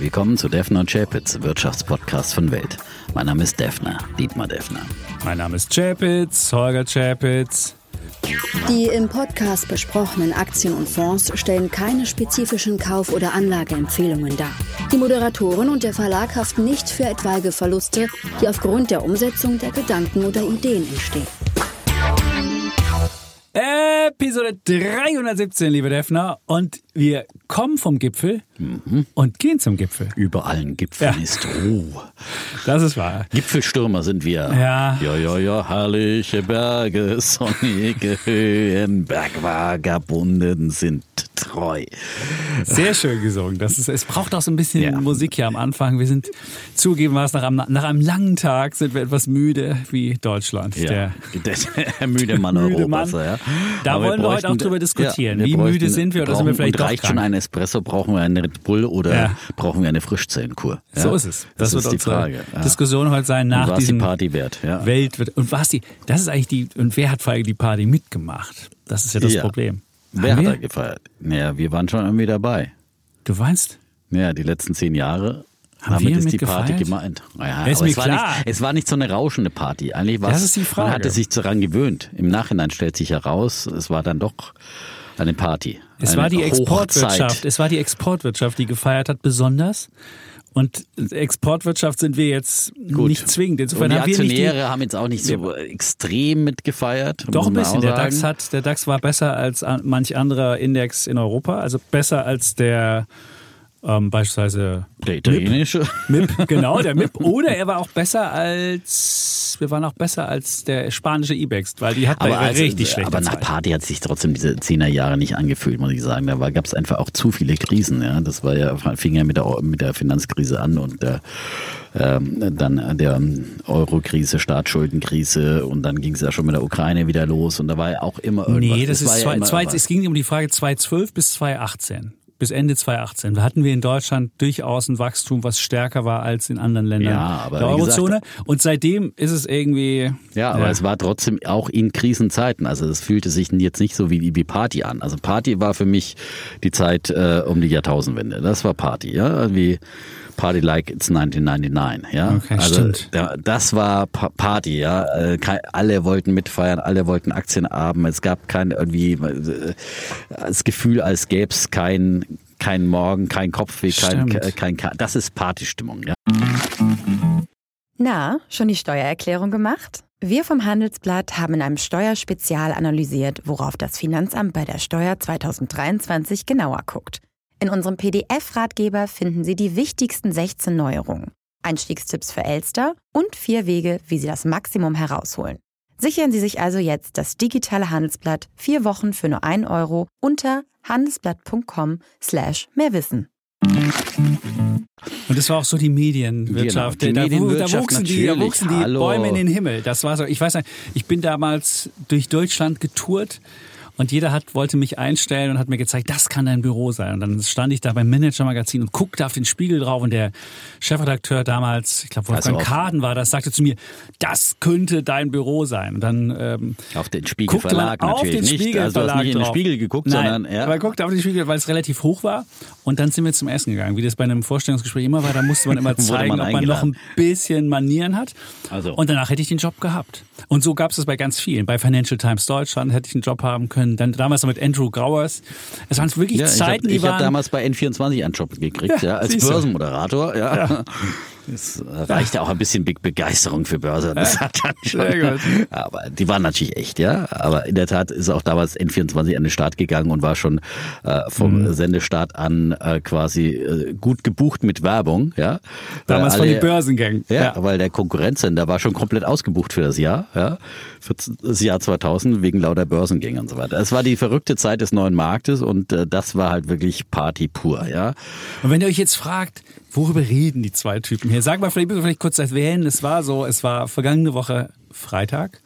Willkommen zu Deffner und Schäpitz, Wirtschaftspodcast von Welt. Mein Name ist Deffner, Dietmar Deffner. Mein Name ist Schäpitz, Holger Zschäpitz. Die im Podcast besprochenen Aktien und Fonds stellen keine spezifischen Kauf- oder Anlageempfehlungen dar. Die Moderatoren und der Verlag haften nicht für etwaige Verluste, die aufgrund der Umsetzung der Gedanken oder Ideen entstehen. Episode 317, liebe Deffner. Und wir kommen vom Gipfel und gehen zum Gipfel. Über allen Gipfeln ist Ruhe. Das ist wahr. Gipfelstürmer sind wir. Ja, herrliche Berge, sonnige Höhen, Bergvagabunden sind treu. Sehr schön gesungen. Es braucht auch so ein bisschen Musik hier am Anfang. Wir sind, zugeben wir es, nach einem langen Tag sind wir etwas müde wie Deutschland. Ja. Der müde Mann Europas. Ja. Da wollen wir heute auch drüber diskutieren. Wie müde sind wir oder sind wir vielleicht doch krank? Reicht schon ein Espresso, brauchen wir einen Red Bull oder brauchen wir eine Frischzellenkur? Ja? So ist es. Das wird unsere Frage. Diskussion heute sein nach diesem Party wert. Ja. Weltwirtschaft. Und was die? Das ist eigentlich die. Und wer hat vor allem die Party mitgemacht? Das ist ja das Problem. Wer hat da gefeiert? Naja, wir waren schon irgendwie dabei. Du meinst? Ja, die letzten 10 Jahre. Damit ist die Party gemeint. Naja, aber es war nicht so eine rauschende Party. Eigentlich war das ist die Frage. Man hatte sich daran gewöhnt. Im Nachhinein stellt sich heraus, es war dann doch eine Party. Es war die Exportwirtschaft, die gefeiert hat, besonders. Und Exportwirtschaft sind wir jetzt nicht zwingend. Insofern die Aktionäre haben jetzt auch nicht so extrem mitgefeiert. Doch ein bisschen. Der DAX war besser als manch anderer Index in Europa. Also besser als der beispielsweise der italienische MIP. Genau, der MIP. Oder er war auch besser als, wir waren auch besser als der spanische Ibex, weil die hatten richtig schlechte Zeit. Aber nach Party hat sich trotzdem diese 10er Jahre nicht angefühlt, muss ich sagen. Da gab es einfach auch zu viele Krisen. Ja? Das war fing ja mit der Finanzkrise an und dann der Euro-Krise, Staatsschuldenkrise und dann ging es ja schon mit der Ukraine wieder los und da war ja auch immer irgendwas. Nee, es ging um die Frage 2012 bis 2018. Bis Ende 2018. Da hatten wir in Deutschland durchaus ein Wachstum, was stärker war als in anderen Ländern der Eurozone. Und seitdem ist es irgendwie... Ja, aber es war trotzdem auch in Krisenzeiten. Also es fühlte sich jetzt nicht so wie Party an. Also Party war für mich die Zeit um die Jahrtausendwende. Das war Party, ja. Wie Party like it's 1999, ja. Okay, also stimmt. Das war Party, ja. Alle wollten mitfeiern, alle wollten Aktien haben. Es gab kein irgendwie das Gefühl, als gäbe es kein Morgen, kein Kopfweh, kein das ist Partystimmung, ja. Na, schon die Steuererklärung gemacht? Wir vom Handelsblatt haben in einem Steuerspezial analysiert, worauf das Finanzamt bei der Steuer 2023 genauer guckt. In unserem PDF-Ratgeber finden Sie die wichtigsten 16 Neuerungen, Einstiegstipps für Elster und 4 Wege, wie Sie das Maximum herausholen. Sichern Sie sich also jetzt das digitale Handelsblatt 4 Wochen für nur 1 Euro unter handelsblatt.com/mehrwissen. Und das war auch so die Medienwirtschaft. Genau, da wuchsen die Bäume in den Himmel. Das war so. Ich weiß nicht, ich bin damals durch Deutschland getourt. Und jeder wollte mich einstellen und hat mir gezeigt, das kann dein Büro sein. Und dann stand ich da beim Manager-Magazin und guckte auf den Spiegel drauf. Und der Chefredakteur damals, ich glaube Wolfgang Kaden war das, sagte zu mir, das könnte dein Büro sein. Und dann auf den Spiegelverlag natürlich nicht. Also du hast nicht in den Spiegel geguckt, sondern... Ja. Man guckte auf den Spiegel, weil es relativ hoch war. Und dann sind wir zum Essen gegangen. Wie das bei einem Vorstellungsgespräch immer war, da musste man immer zeigen, ob man noch ein bisschen Manieren hat. Also. Und danach hätte ich den Job gehabt. Und so gab es das bei ganz vielen. Bei Financial Times Deutschland hätte ich einen Job haben können. Dann damals noch mit Andrew Grauers. Es waren wirklich Zeiten, die waren... Ich habe damals bei N24 einen Job gekriegt, als Börsenmoderator. Ja. Es reichte auch ein bisschen Begeisterung für Börse. Das hat dann schon... Sehr gut. Aber die waren natürlich echt, ja. Aber in der Tat ist auch damals N24 an den Start gegangen und war schon vom Sendestart an quasi gut gebucht mit Werbung, ja. Damals von die Börsengang. Ja, weil der Konkurrenzsender war schon komplett ausgebucht für das Jahr, ja. Für das Jahr 2000 wegen lauter Börsengänge und so weiter. Es war die verrückte Zeit des neuen Marktes und das war halt wirklich Party pur, ja. Und wenn ihr euch jetzt fragt, worüber reden die zwei Typen hier? Sag mal, vielleicht kurz erwähnen, es war vergangene Woche Freitag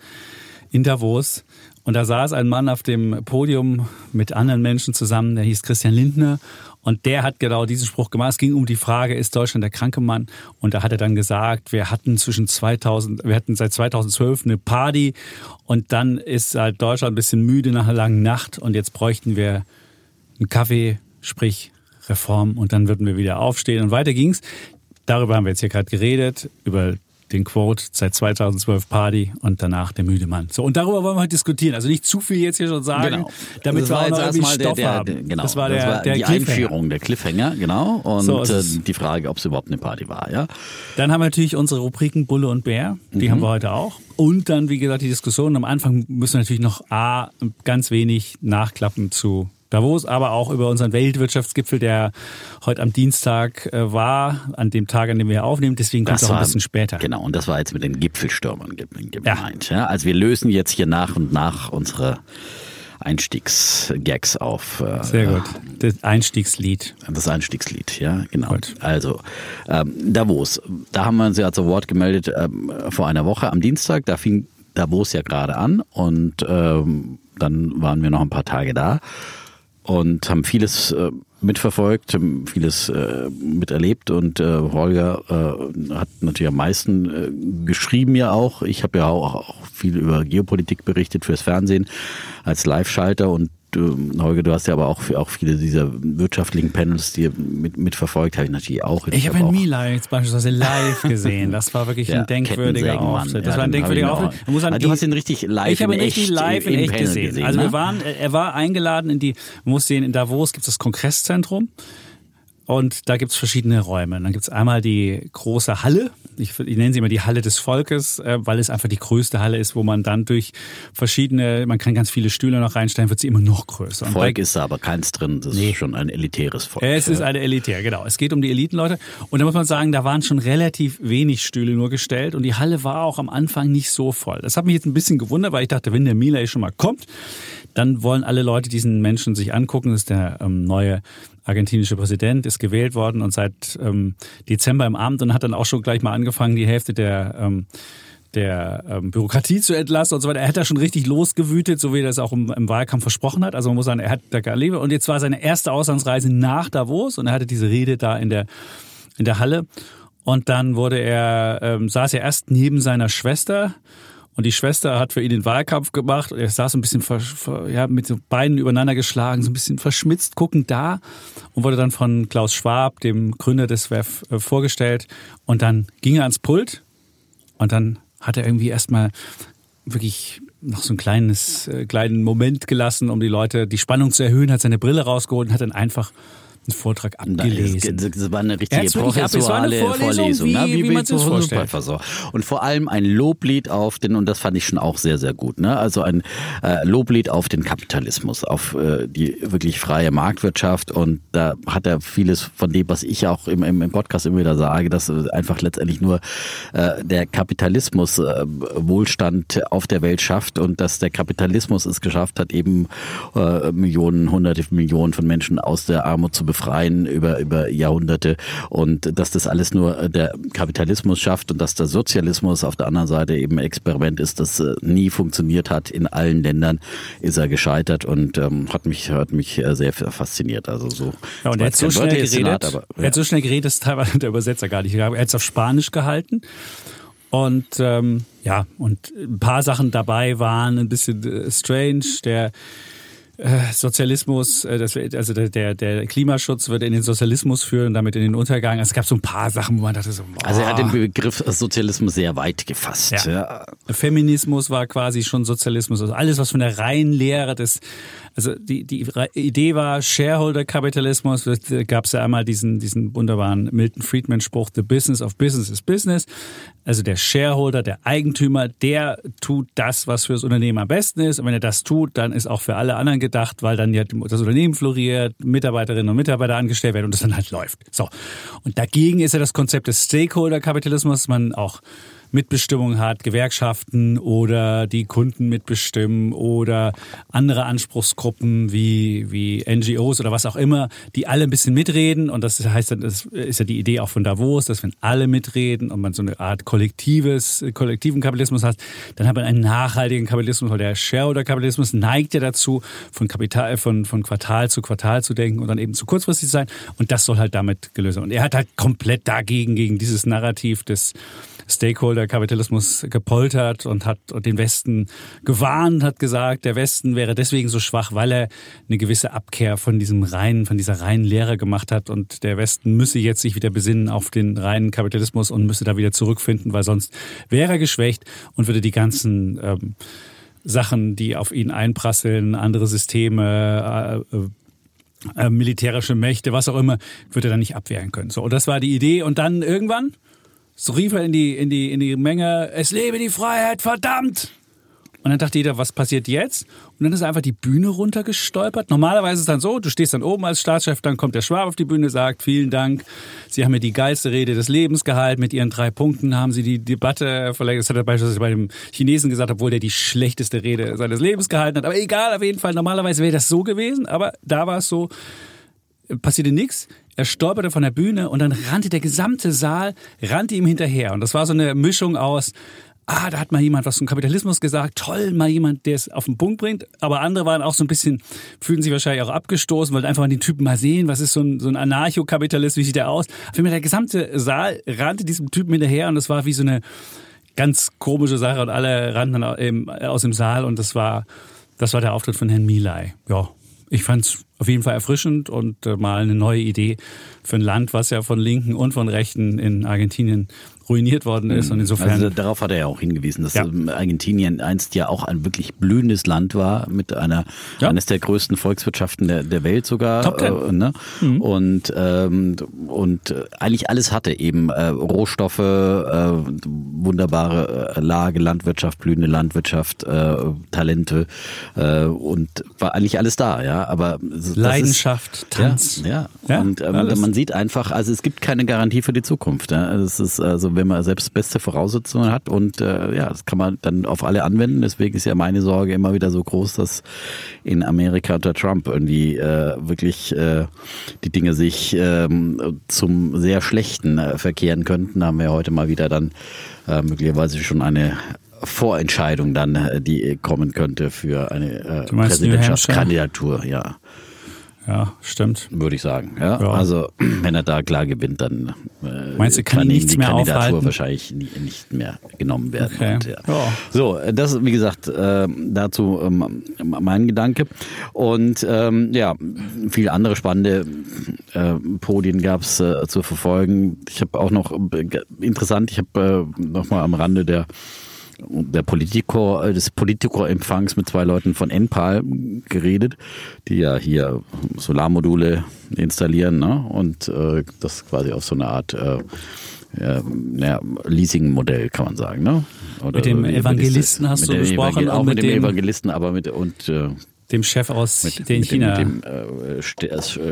in Davos und da saß ein Mann auf dem Podium mit anderen Menschen zusammen, der hieß Christian Lindner und der hat genau diesen Spruch gemacht. Es ging um die Frage, ist Deutschland der kranke Mann? Und da hat er dann gesagt, wir hatten seit 2012 eine Party und dann ist halt Deutschland ein bisschen müde nach einer langen Nacht und jetzt bräuchten wir einen Kaffee, sprich Reform und dann würden wir wieder aufstehen und weiter ging's. Darüber haben wir jetzt hier gerade geredet, über den Quote seit 2012 Party und danach der müde Mann. So, und darüber wollen wir heute diskutieren. Also nicht zu viel jetzt hier schon sagen, genau. Damit wir auch noch irgendwie Stoff haben. Genau, das war die Einführung der Cliffhanger, genau. Und so, die Frage, ob es überhaupt eine Party war, ja. Dann haben wir natürlich unsere Rubriken Bulle und Bär, die haben wir heute auch. Und dann, wie gesagt, die Diskussion. Am Anfang müssen wir natürlich noch ganz wenig nachklappen zu Davos, aber auch über unseren Weltwirtschaftsgipfel, der heute am Dienstag war, an dem Tag, an dem wir aufnehmen. Deswegen kommt es auch ein bisschen später. Genau, und das war jetzt mit den Gipfelstürmern gemeint. Ja. Ja, also wir lösen jetzt hier nach und nach unsere Einstiegsgags auf. Sehr gut. Das Einstiegslied. Das Einstiegslied, ja, genau. Gut. Also Davos, da haben wir uns ja zu Wort gemeldet vor einer Woche am Dienstag. Da fing Davos ja gerade an und dann waren wir noch ein paar Tage da. Und haben vieles mitverfolgt, vieles miterlebt und Holger hat natürlich am meisten geschrieben ja auch. Ich habe ja auch viel über Geopolitik berichtet fürs Fernsehen als Live-Schalter und Holger, du hast ja aber auch viele dieser wirtschaftlichen Panels, die mitverfolgt, habe ich natürlich auch. Ich habe in Milai jetzt beispielsweise live gesehen. Das war wirklich ein denkwürdiger Auftritt. Das war ein denkwürdiger Auftritt. Du hast ihn richtig live in echt gesehen. Ich habe ihn richtig live in echt gesehen. Also er war eingeladen man muss sehen, in Davos gibt es das Kongresszentrum. Und da gibt es verschiedene Räume. Dann gibt es einmal die große Halle. Ich nenne sie immer die Halle des Volkes, weil es einfach die größte Halle ist, wo man dann durch verschiedene, man kann ganz viele Stühle noch reinstellen, wird sie immer noch größer. Volk ist da aber keins drin, das ist schon ein elitäres Volk. Es ist eine Elitär, genau. Es geht um die Elitenleute. Und da muss man sagen, da waren schon relativ wenig Stühle nur gestellt und die Halle war auch am Anfang nicht so voll. Das hat mich jetzt ein bisschen gewundert, weil ich dachte, wenn der Milai schon mal kommt, dann wollen alle Leute diesen Menschen sich angucken. Das ist der neue argentinische Präsident, ist gewählt worden und seit Dezember im Amt und hat dann auch schon gleich mal angefangen, die Hälfte der Bürokratie zu entlassen und so weiter. Er hat da schon richtig losgewütet, so wie er das auch im Wahlkampf versprochen hat. Also man muss sagen, er hat da gelebt. Und jetzt war seine erste Auslandsreise nach Davos und er hatte diese Rede da in der Halle. Und dann saß er erst neben seiner Schwester. Und die Schwester hat für ihn den Wahlkampf gemacht. Er saß so ein bisschen mit den Beinen übereinander geschlagen, so ein bisschen verschmitzt, guckend da. Und wurde dann von Klaus Schwab, dem Gründer des WEF, vorgestellt. Und dann ging er ans Pult. Und dann hat er irgendwie erstmal wirklich noch so einen kleinen Moment gelassen, um die Leute, die Spannung zu erhöhen, hat seine Brille rausgeholt und hat dann einfach einen Vortrag abgelesen. Das war eine richtige professionelle Vorlesung, wie man sich das vorstellt. Und vor allem ein Loblied und das fand ich schon auch sehr, sehr gut, ne? Also ein Loblied auf den Kapitalismus, auf die wirklich freie Marktwirtschaft und da hat er vieles von dem, was ich auch im Podcast immer wieder sage, dass einfach letztendlich nur der Kapitalismus Wohlstand auf der Welt schafft und dass der Kapitalismus es geschafft hat, eben hunderte Millionen von Menschen aus der Armut zu befreien über Jahrhunderte und dass das alles nur der Kapitalismus schafft und dass der Sozialismus auf der anderen Seite eben ein Experiment ist, das nie funktioniert hat. In allen Ländern ist er gescheitert und hat mich sehr fasziniert. Also so. Ja, und er hat so schnell geredet, dass teilweise der Übersetzer gar nicht. Er hat es auf Spanisch gehalten. Und und ein paar Sachen dabei waren ein bisschen strange. Der Sozialismus, also der Klimaschutz würde in den Sozialismus führen und damit in den Untergang. Also es gab so ein paar Sachen, wo man dachte so. Also er hat den Begriff Sozialismus sehr weit gefasst. Ja. Ja. Feminismus war quasi schon Sozialismus. Also alles, was von der reinen Lehre die Idee war Shareholder-Kapitalismus. Da gab es ja einmal diesen wunderbaren Milton Friedman-Spruch, the business of business is business. Also der Shareholder, der Eigentümer, der tut das, was fürs Unternehmen am besten ist. Und wenn er das tut, dann ist auch für alle anderen gedacht, weil dann ja das Unternehmen floriert, Mitarbeiterinnen und Mitarbeiter angestellt werden und das dann halt läuft. So. Und dagegen ist ja das Konzept des Stakeholder-Kapitalismus, dass man auch Mitbestimmung hat, Gewerkschaften oder die Kunden mitbestimmen oder andere Anspruchsgruppen wie NGOs oder was auch immer, die alle ein bisschen mitreden. Und das heißt, das ist ja die Idee auch von Davos, dass wenn alle mitreden und man so eine Art kollektiven Kapitalismus hat, dann hat man einen nachhaltigen Kapitalismus, weil der Shareholder-Kapitalismus neigt ja dazu, von Quartal zu Quartal zu denken und dann eben zu kurzfristig zu sein. Und das soll halt damit gelöst werden. Und er hat halt komplett gegen dieses Narrativ des Stakeholder-Kapitalismus gepoltert und hat den Westen gewarnt, hat gesagt, der Westen wäre deswegen so schwach, weil er eine gewisse Abkehr von dieser reinen Lehre gemacht hat und der Westen müsse jetzt sich wieder besinnen auf den reinen Kapitalismus und müsse da wieder zurückfinden, weil sonst wäre er geschwächt und würde die ganzen Sachen, die auf ihn einprasseln, andere Systeme, militärische Mächte, was auch immer, würde er dann nicht abwehren können. So, und das war die Idee. Und dann irgendwann so rief er in die Menge: Es lebe die Freiheit, verdammt! Und dann dachte jeder, was passiert jetzt? Und dann ist einfach die Bühne runtergestolpert. Normalerweise ist es dann so, du stehst dann oben als Staatschef, dann kommt der Schwab auf die Bühne, sagt: Vielen Dank, Sie haben mir die geilste Rede des Lebens gehalten. Mit Ihren 3 Punkten haben Sie die Debatte verlängert. Das hat er beispielsweise bei dem Chinesen gesagt, obwohl der die schlechteste Rede seines Lebens gehalten hat. Aber egal, auf jeden Fall, normalerweise wäre das so gewesen. Aber da war es so, passierte nichts. Er stolperte von der Bühne und dann rannte der gesamte Saal, rannte ihm hinterher. Und das war so eine Mischung aus: Ah, da hat mal jemand was zum Kapitalismus gesagt. Toll, mal jemand, der es auf den Punkt bringt. Aber andere waren auch so ein bisschen, fühlen sich wahrscheinlich auch abgestoßen, wollten einfach mal den Typen mal sehen, was ist so ein Anarchokapitalist, wie sieht der aus? Auf jeden Fall der gesamte Saal rannte diesem Typen hinterher und das war wie so eine ganz komische Sache und alle rannten aus dem Saal und das war der Auftritt von Herrn Milai. Ja, ich fand's auf jeden Fall erfrischend und mal eine neue Idee für ein Land, was ja von Linken und von Rechten in Argentinien ruiniert worden ist. Und insofern, also darauf hat er ja auch hingewiesen, dass Argentinien einst ja auch ein wirklich blühendes Land war, mit eines der größten Volkswirtschaften der Welt sogar. Top 10. Ne? Mhm. Und eigentlich alles hatte eben Rohstoffe, wunderbare Lage, Landwirtschaft, blühende Landwirtschaft, Talente und war eigentlich alles da. Ja, aber Leidenschaft, Tanz. Ja. Und man sieht einfach, also es gibt keine Garantie für die Zukunft. Ja? Das ist also, wenn man selbst beste Voraussetzungen hat und das kann man dann auf alle anwenden. Deswegen ist ja meine Sorge immer wieder so groß, dass in Amerika unter Trump irgendwie wirklich die Dinge sich zum sehr Schlechten verkehren könnten. Da haben wir heute mal wieder dann möglicherweise schon eine Vorentscheidung dann, die kommen könnte für eine Präsidentschaftskandidatur. Ja, stimmt. Würde ich sagen. Ja. Also, wenn er da klar gewinnt, dann meinst du, kann ihn nichts mehr aufhalten? Die Kandidatur wahrscheinlich nicht mehr genommen werden. Okay. So, das ist, wie gesagt, dazu mein Gedanke. Und viele andere spannende Podien gab es zu verfolgen. Ich habe auch noch, nochmal am Rande des Politico-Empfangs mit 2 Leuten von Enpal geredet, die ja hier Solarmodule installieren, ne? Und das quasi auf so eine Art Leasing-Modell, kann man sagen. Ne? Oder mit dem Evangelisten hast du gesprochen? Auch mit dem Evangelisten, aber dem Chef aus China.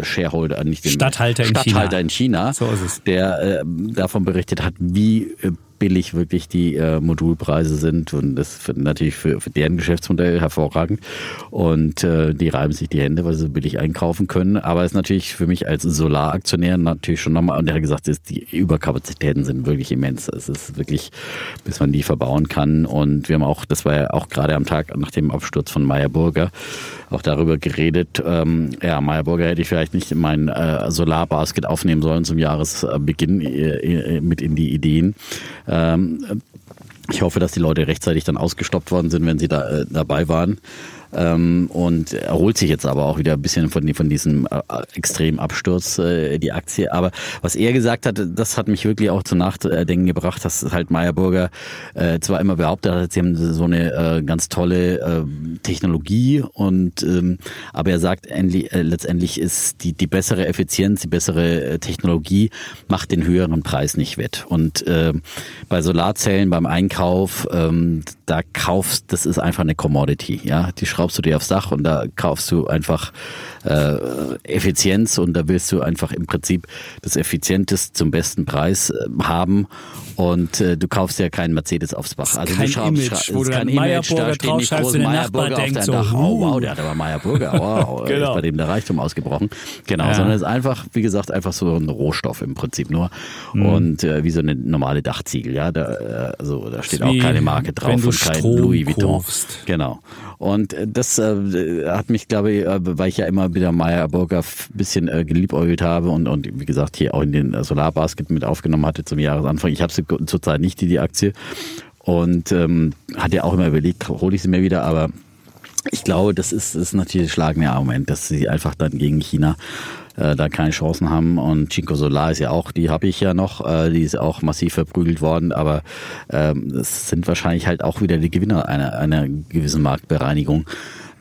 Shareholder, nicht dem Statthalter in China, so ist es. Der davon berichtet hat, wie billig wirklich die Modulpreise sind, und das natürlich für deren Geschäftsmodell hervorragend, und die reiben sich die Hände, weil sie so billig einkaufen können, aber es ist natürlich für mich als Solaraktionär natürlich schon nochmal, und er hat gesagt, die Überkapazitäten sind wirklich immens, es ist wirklich, bis man die verbauen kann, und wir haben auch, das war ja auch gerade am Tag nach dem Absturz von Meyer Burger, auch darüber geredet, Meyer Burger hätte ich vielleicht nicht in mein Solarbasket aufnehmen sollen zum Jahresbeginn mit in die Ideen. Ich hoffe, dass die Leute rechtzeitig dann ausgestoppt worden sind, wenn sie da dabei waren. Und erholt sich jetzt aber auch wieder ein bisschen von diesem extremen Absturz, die Aktie. Aber was er gesagt hat, das hat mich wirklich auch zum Nachdenken gebracht, dass halt Meyer Burger zwar immer behauptet hat, sie haben so eine ganz tolle Technologie, und aber er sagt letztendlich ist die bessere Effizienz, die bessere Technologie macht den höheren Preis nicht wett. Und bei Solarzellen, beim Einkauf, das ist einfach eine Commodity, ja. Die schraubst du dir aufs Dach und da kaufst du einfach Effizienz, und da willst du einfach im Prinzip das Effizienteste zum besten Preis haben, und du kaufst ja keinen Mercedes aufs Dach. Also kein Image, wo du dann Meyer Burger draufschreibst, den Nachbar denkt so: Oh wow, der hat aber Meyer Burger, wow, ist bei dem der Reichtum ausgebrochen. Genau, sondern es ist einfach, wie gesagt, einfach so ein Rohstoff im Prinzip nur, und wie so eine normale Dachziegel, ja, da steht auch keine Marke drauf. Wenn du kein Louis Vuitton. Genau. Und das hat mich, glaube ich, weil ich ja immer wieder Meyer Burger ein bisschen geliebäugelt habe und wie gesagt hier auch in den Solarbasket mit aufgenommen hatte zum Jahresanfang. Ich habe sie zurzeit nicht, die Aktie. Und hat ja auch immer überlegt, hole ich sie mir wieder, aber ich glaube, das ist natürlich ein schlagender Argument, dass sie einfach dann gegen China da keine Chancen haben. Und Cinco Solar ist ja auch, die habe ich ja noch, die ist auch massiv verprügelt worden, aber das sind wahrscheinlich halt auch wieder die Gewinner einer gewissen Marktbereinigung,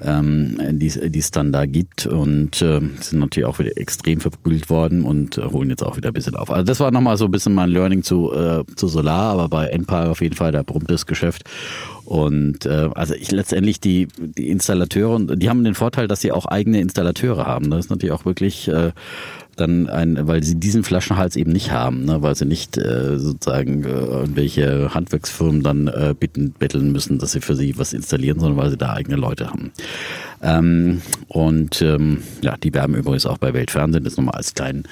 die es dann da gibt, und sind natürlich auch wieder extrem verprügelt worden und holen jetzt auch wieder ein bisschen auf. Also das war nochmal so ein bisschen mein Learning zu Solar, aber bei Enpal auf jeden Fall, da brummt das Geschäft. Und also ich letztendlich die Installateure, die haben den Vorteil, dass sie auch eigene Installateure haben. Das ist natürlich auch wirklich dann weil sie diesen Flaschenhals eben nicht haben, ne? Weil sie nicht sozusagen irgendwelche Handwerksfirmen dann betteln müssen, dass sie für sie was installieren, sondern weil sie da eigene Leute haben. Ja, die werben übrigens auch bei Weltfernsehen, das nochmal als kleinen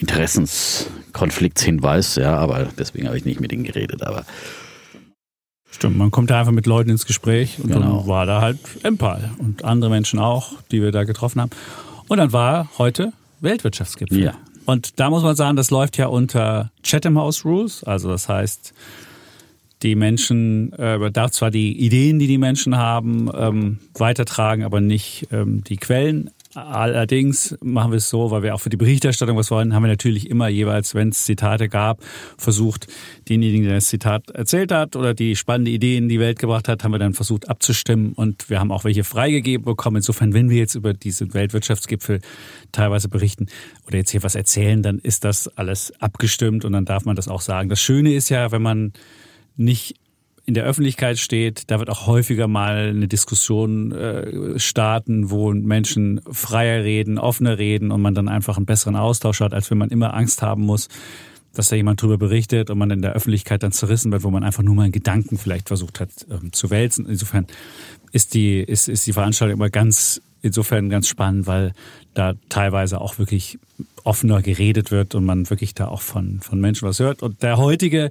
Interessenskonfliktshinweis, ja, aber deswegen habe ich nicht mit ihnen geredet, aber stimmt, man kommt da einfach mit Leuten ins Gespräch und Dann war da halt Enpal und andere Menschen auch, die wir da getroffen haben. Und dann war heute Weltwirtschaftsgipfel. Ja. Und da muss man sagen, das läuft ja unter Chatham House Rules. Also das heißt, die Menschen, man darf zwar die Ideen, die die Menschen haben, weitertragen, aber nicht die Quellen. Allerdings machen wir es so, weil wir auch für die Berichterstattung was wollen, haben wir natürlich immer jeweils, wenn es Zitate gab, versucht, denjenigen, der das Zitat erzählt hat oder die spannende Idee in die Welt gebracht hat, haben wir dann versucht abzustimmen, und wir haben auch welche freigegeben bekommen. Insofern, wenn wir jetzt über diesen Weltwirtschaftsgipfel teilweise berichten oder jetzt hier was erzählen, dann ist das alles abgestimmt und dann darf man das auch sagen. Das Schöne ist ja, wenn man nicht in der Öffentlichkeit steht, da wird auch häufiger mal eine Diskussion starten, wo Menschen freier reden, offener reden und man dann einfach einen besseren Austausch hat, als wenn man immer Angst haben muss, dass da jemand drüber berichtet und man in der Öffentlichkeit dann zerrissen wird, wo man einfach nur mal einen Gedanken vielleicht versucht hat zu wälzen. Insofern ist die Veranstaltung immer ganz spannend, weil da teilweise auch wirklich offener geredet wird und man wirklich da auch von Menschen was hört. Und die heutige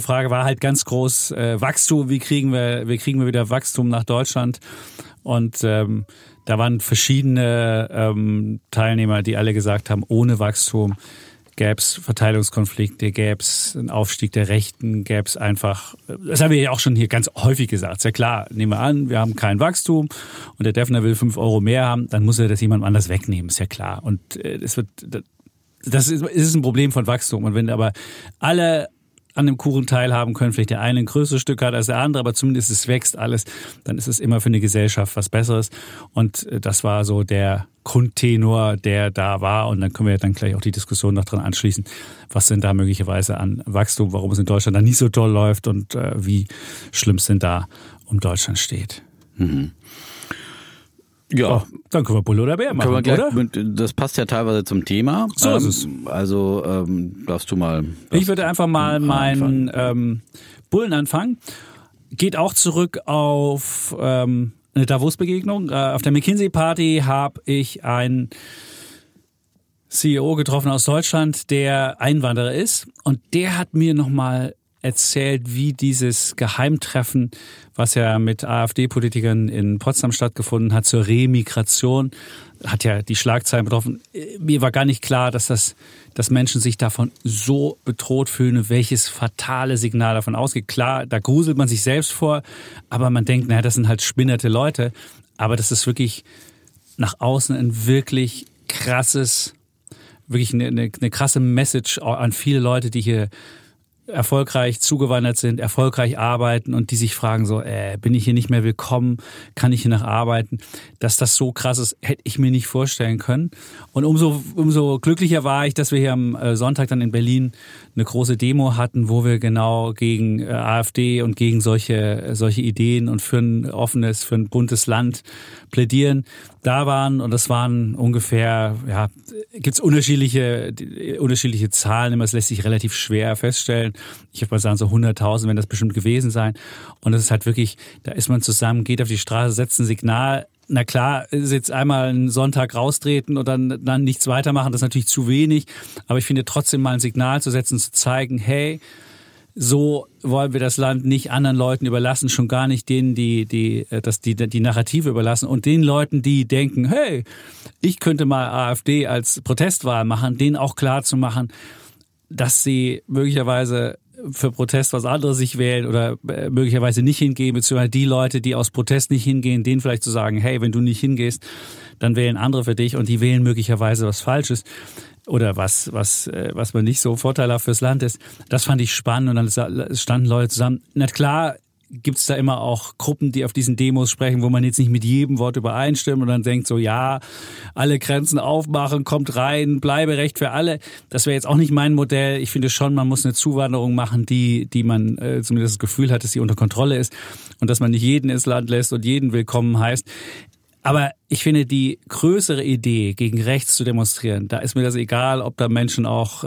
Frage war halt ganz groß, Wachstum, wie kriegen wir wieder Wachstum nach Deutschland? Und da waren verschiedene Teilnehmer, die alle gesagt haben, ohne Wachstum gäbe es Verteilungskonflikte, gäbe es einen Aufstieg der Rechten, gäbe es einfach, das haben wir ja auch schon hier ganz häufig gesagt, ist ja klar, nehmen wir an, wir haben kein Wachstum und der Deffner will 5 Euro mehr haben, dann muss er das jemandem anders wegnehmen, ist ja klar. Und das ist ein Problem von Wachstum. Und wenn aber alle an dem Kuchen teilhaben können, vielleicht der eine ein größeres Stück hat als der andere, aber zumindest es wächst alles, dann ist es immer für eine Gesellschaft was Besseres. Und das war so der Grundtenor, der da war, und dann können wir ja dann gleich auch die Diskussion noch dran anschließen, was denn da möglicherweise an Wachstum, warum es in Deutschland dann nicht so toll läuft und wie schlimm es denn da um Deutschland steht. Mhm. Ja, oh, dann können wir Bulle oder Bär machen, oder? Das passt ja teilweise zum Thema. So ist es. Also darfst du mal... Ich würde einfach mal meinen Bullen anfangen. Geht auch zurück auf eine Davos-Begegnung. Auf der McKinsey-Party habe ich einen CEO getroffen aus Deutschland, der Einwanderer ist. Und der hat mir nochmal erzählt, wie dieses Geheimtreffen, was ja mit AfD-Politikern in Potsdam stattgefunden hat, zur Remigration, hat ja die Schlagzeilen betroffen. Mir war gar nicht klar, dass Menschen sich davon so bedroht fühlen, welches fatale Signal davon ausgeht. Klar, da gruselt man sich selbst vor, aber man denkt, naja, das sind halt spinnerte Leute. Aber das ist wirklich nach außen ein wirklich krasses, wirklich eine krasse Message an viele Leute, die hier erfolgreich zugewandert sind, erfolgreich arbeiten und die sich fragen so, bin ich hier nicht mehr willkommen, kann ich hier noch arbeiten? Dass das so krass ist, hätte ich mir nicht vorstellen können. Und umso glücklicher war ich, dass wir hier am Sonntag dann in Berlin eine große Demo hatten, wo wir genau gegen AfD und gegen solche Ideen und für ein offenes, für ein buntes Land plädieren. Da waren, und das waren ungefähr, ja, gibt's unterschiedliche Zahlen, immer, es lässt sich relativ schwer feststellen. Ich würde mal sagen, so 100.000 werden das bestimmt gewesen sein. Und das ist halt wirklich, da ist man zusammen, geht auf die Straße, setzt ein Signal. Na klar, ist jetzt einmal einen Sonntag raustreten und dann nichts weitermachen, das ist natürlich zu wenig. Aber ich finde trotzdem mal ein Signal zu setzen, zu zeigen, hey, so wollen wir das Land nicht anderen Leuten überlassen, schon gar nicht denen, die Narrative überlassen, und den Leuten, die denken, hey, ich könnte mal AfD als Protestwahl machen, denen auch klar zu machen, dass sie möglicherweise für Protest was anderes sich wählen oder möglicherweise nicht hingehen, beziehungsweise die Leute, die aus Protest nicht hingehen, denen vielleicht zu sagen, hey, wenn du nicht hingehst, dann wählen andere für dich, und die wählen möglicherweise was Falsches oder was man nicht so vorteilhaft fürs Land ist. Das fand ich spannend, und dann standen Leute zusammen. Na klar, gibt es da immer auch Gruppen, die auf diesen Demos sprechen, wo man jetzt nicht mit jedem Wort übereinstimmt und dann denkt so, ja, alle Grenzen aufmachen, kommt rein, Bleiberecht für alle. Das wäre jetzt auch nicht mein Modell. Ich finde schon, man muss eine Zuwanderung machen, die man zumindest das Gefühl hat, dass sie unter Kontrolle ist und dass man nicht jeden ins Land lässt und jeden willkommen heißt. Aber ich finde, die größere Idee, gegen rechts zu demonstrieren, da ist mir das egal, ob da Menschen auch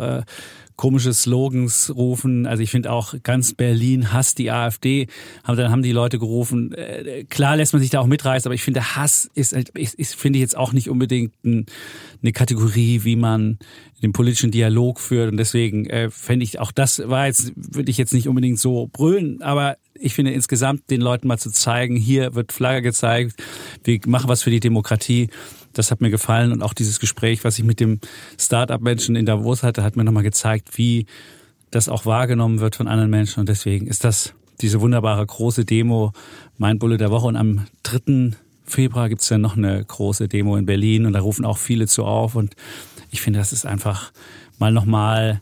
komische Slogans rufen. Also ich finde auch, ganz Berlin hasst die AfD. Dann haben die Leute gerufen. Klar lässt man sich da auch mitreißen, aber ich finde, Hass ist finde ich jetzt auch nicht unbedingt eine Kategorie, wie man den politischen Dialog führt. Und deswegen fände ich auch, würde ich jetzt nicht unbedingt so brüllen, aber ich finde insgesamt, den Leuten mal zu zeigen, hier wird Flagge gezeigt, wir machen was für die Demokratie, das hat mir gefallen. Und auch dieses Gespräch, was ich mit dem Start-up-Menschen in Davos hatte, hat mir nochmal gezeigt, wie das auch wahrgenommen wird von anderen Menschen. Und deswegen ist das diese wunderbare große Demo mein Bulle der Woche. Und am 3. Februar gibt es ja noch eine große Demo in Berlin, und da rufen auch viele zu auf. Und ich finde, das ist einfach mal nochmal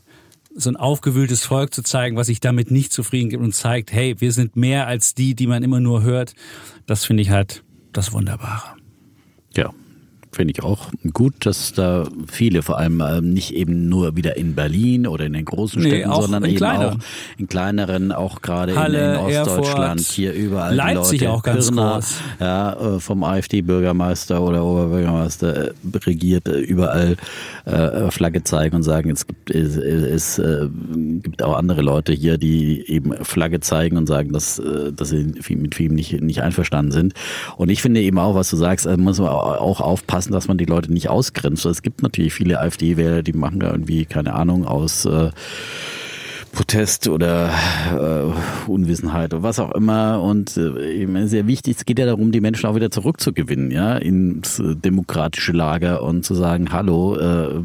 so ein aufgewühltes Volk zu zeigen, was sich damit nicht zufrieden gibt und zeigt, hey, wir sind mehr als die man immer nur hört. Das finde ich halt das Wunderbare. Ja, finde ich auch gut, dass da viele, vor allem nicht eben nur wieder in Berlin oder in den großen Städten, sondern eben auch in kleineren, auch gerade in Ostdeutschland, Erfurt, hier überall Leipzig, die Leute, auch ganz Pirna, groß. Ja, vom AfD-Bürgermeister oder Oberbürgermeister regiert, überall Flagge zeigen und sagen, es gibt auch andere Leute hier, die eben Flagge zeigen und sagen, dass sie mit vielem nicht einverstanden sind. Und ich finde eben auch, was du sagst, muss man auch aufpassen, dass man die Leute nicht ausgrenzt. Es gibt natürlich viele AfD-Wähler, die machen da irgendwie, keine Ahnung, aus Protest oder Unwissenheit oder was auch immer. Und eben sehr wichtig, es geht ja darum, die Menschen auch wieder zurückzugewinnen, ja, ins demokratische Lager, und zu sagen, hallo,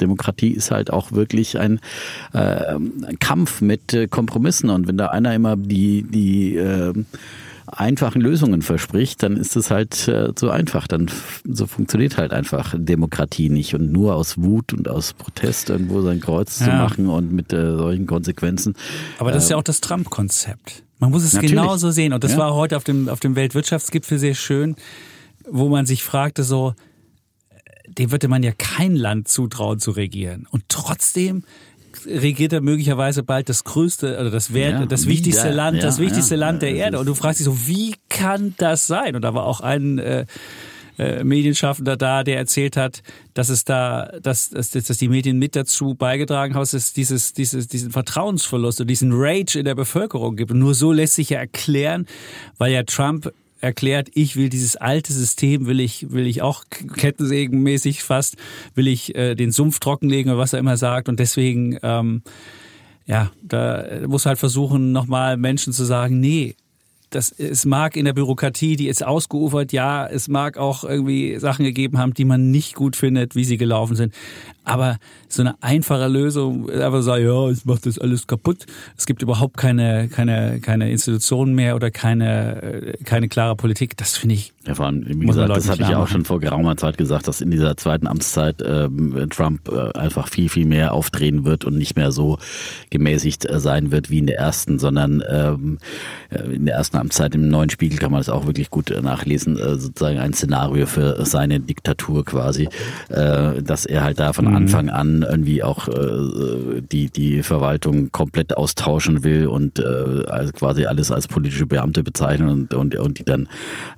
Demokratie ist halt auch wirklich ein Kampf mit Kompromissen. Und wenn da einer immer die einfachen Lösungen verspricht, dann ist es halt zu einfach. So funktioniert halt einfach Demokratie nicht. Und nur aus Wut und aus Protest irgendwo sein Kreuz zu machen und mit solchen Konsequenzen. Aber das ist ja auch das Trump-Konzept. Man muss es natürlich genauso sehen. Und das war heute auf dem Weltwirtschaftsgipfel sehr schön, wo man sich fragte so, dem würde man ja kein Land zutrauen zu regieren. Und trotzdem regiert er möglicherweise bald das größte oder das wichtigste Land der Erde. Und du fragst dich so, wie kann das sein? Und da war auch ein Medienschaffender da, der erzählt hat, dass die Medien mit dazu beigetragen haben, dass es diesen Vertrauensverlust und diesen Rage in der Bevölkerung gibt. Und nur so lässt sich ja erklären, weil ja Trump erklärt, ich will dieses alte System, will ich auch kettensägenmäßig fast, will ich den Sumpf trockenlegen oder was er immer sagt. Und deswegen, da muss halt versuchen, nochmal Menschen zu sagen, nee, es mag in der Bürokratie, die ist ausgeufert, ja, es mag auch irgendwie Sachen gegeben haben, die man nicht gut findet, wie sie gelaufen sind. Aber so eine einfache Lösung, einfach sagen, ja, ich mache das alles kaputt. Es gibt überhaupt keine Institutionen mehr oder keine klare Politik. Das finde ich. Ja, vor allem, wie gesagt, das hatte ich auch schon vor geraumer Zeit gesagt, dass in dieser zweiten Amtszeit Trump einfach viel, viel mehr aufdrehen wird und nicht mehr so gemäßigt sein wird wie in der ersten, sondern in der ersten Amtszeit im neuen Spiegel kann man das auch wirklich gut nachlesen, sozusagen ein Szenario für seine Diktatur quasi, dass er halt da von Anfang an irgendwie auch die Verwaltung komplett austauschen will und also quasi alles als politische Beamte bezeichnen und die dann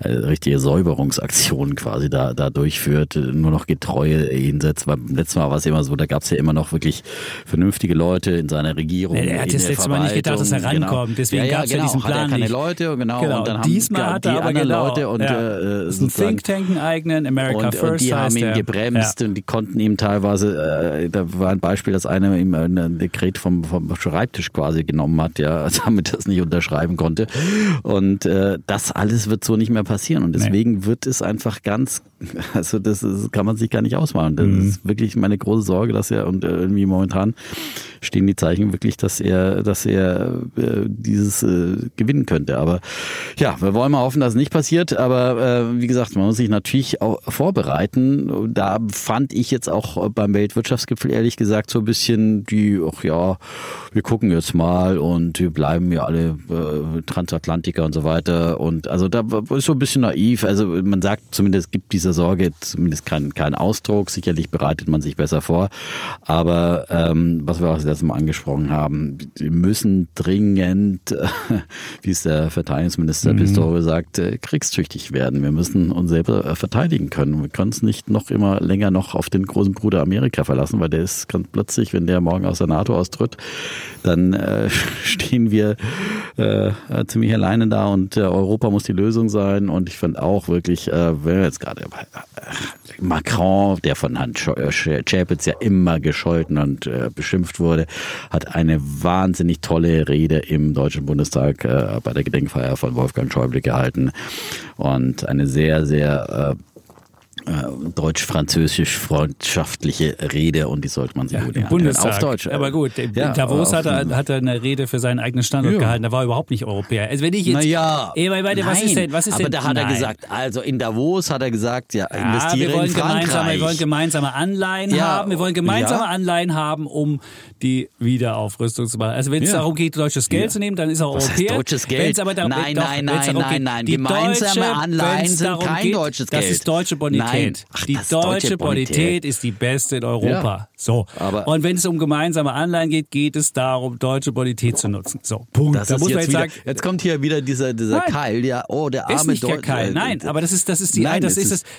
richtig Säuberungsaktion quasi da durchführt, nur noch Getreue hinsetzt. Beim letzten Mal war es immer so, da gab es ja immer noch wirklich vernünftige Leute in seiner Regierung. Nee, er hat das letzte Mal nicht gedacht, dass er rankommt. Genau. Deswegen gab es ja diesen Plan keine nicht. Leute, genau. Und dann diesmal haben die anderen Leute und ein Think Tank eigenen, America First. Und die haben ihn gebremst und die konnten ihm teilweise, da war ein Beispiel, dass einer ihm ein Dekret vom Schreibtisch quasi genommen hat, ja, damit er es nicht unterschreiben konnte. Und das alles wird so nicht mehr passieren. Und deswegen wird es einfach ganz, also das kann man sich gar nicht ausmalen. Das ist wirklich meine große Sorge, dass er, und irgendwie momentan stehen die Zeichen wirklich, dass er dieses gewinnen könnte. Aber ja, wir wollen mal hoffen, dass es nicht passiert. Aber wie gesagt, man muss sich natürlich auch vorbereiten. Da fand ich jetzt auch beim Weltwirtschaftsgipfel ehrlich gesagt so ein bisschen wir gucken jetzt mal und wir bleiben ja alle Transatlantiker und so weiter. Und also da ist so ein bisschen naiv. Also man sagt zumindest, es gibt dieser Sorge zumindest keinen Ausdruck. Sicherlich bereitet man sich besser vor. Aber was wir auch das letzte Mal angesprochen haben, wir müssen dringend, wie es der Verteidigungsminister Pistorius sagt, kriegstüchtig werden. Wir müssen uns selber verteidigen können. Wir können es nicht noch immer länger noch auf den großen Bruder Amerika verlassen, weil der ist ganz plötzlich, wenn der morgen aus der NATO austritt, dann stehen wir ziemlich alleine da und Europa muss die Lösung sein. Und ich fand auch wirklich, wenn wir jetzt gerade Macron, der von Herrn Schäpitz ja immer gescholten und beschimpft wurde, hat eine wahnsinnig tolle Rede im Deutschen Bundestag bei der Gedenkfeier von Wolfgang Schäuble gehalten und eine sehr, sehr deutsch-französisch-freundschaftliche Rede, und die sollte man sich gut im Bundestag. Auf Deutsch. Aber gut, Davos hat er eine Rede für seinen eigenen Standort gehalten, da war er überhaupt nicht Europäer. Also wenn ich jetzt... da hat er gesagt, also in Davos hat er gesagt, investiere in Frankreich. Wir wollen gemeinsame Anleihen haben, um die Wiederaufrüstung zu machen. Also wenn es darum geht, deutsches Geld zu nehmen, dann ist er Europäer. Deutsches Geld? Nein. Gemeinsame Anleihen sind kein deutsches Geld. Das ist deutsche Bonität. Die deutsche Bonität ist die beste in Europa. Ja, so. Und wenn es um gemeinsame Anleihen geht, geht es darum, deutsche Bonität zu nutzen. So, Punkt. Da muss man jetzt sagen, jetzt kommt hier wieder dieser Keil. Ja, der arme Deutsche. Nein, aber das ist es.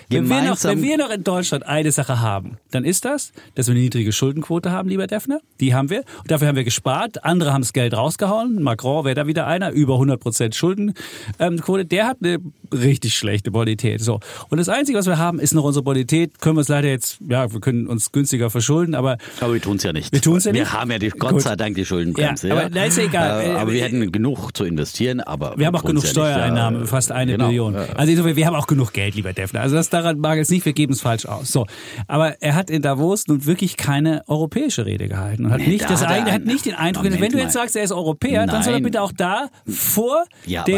Wenn wir noch in Deutschland eine Sache haben, dann ist das, dass wir eine niedrige Schuldenquote haben, lieber Deffner. Die haben wir. Und dafür haben wir gespart. Andere haben das Geld rausgehauen. Macron wäre da wieder einer. Über 100% Schuldenquote. Der hat eine richtig schlechte Bonität. So. Und das Einzige, was wir haben, ist noch unsere Bonität. Können wir es leider jetzt, wir können uns günstiger verschulden, aber wir tun es ja nicht. Wir haben ja Gott sei Dank die Schuldenbremse. Ja, aber da ist ja egal. Aber wir hätten genug zu investieren, aber wir haben auch genug Steuereinnahmen, fast 1 Billion. Ja. Also insofern, wir haben auch genug Geld, lieber Deffner. Also das daran mag es nicht, wir geben es falsch aus. So. Aber er hat in Davos nun wirklich keine europäische Rede gehalten. Und hat nicht den Eindruck, wenn du jetzt sagst, er ist Europäer, dann soll er bitte auch da als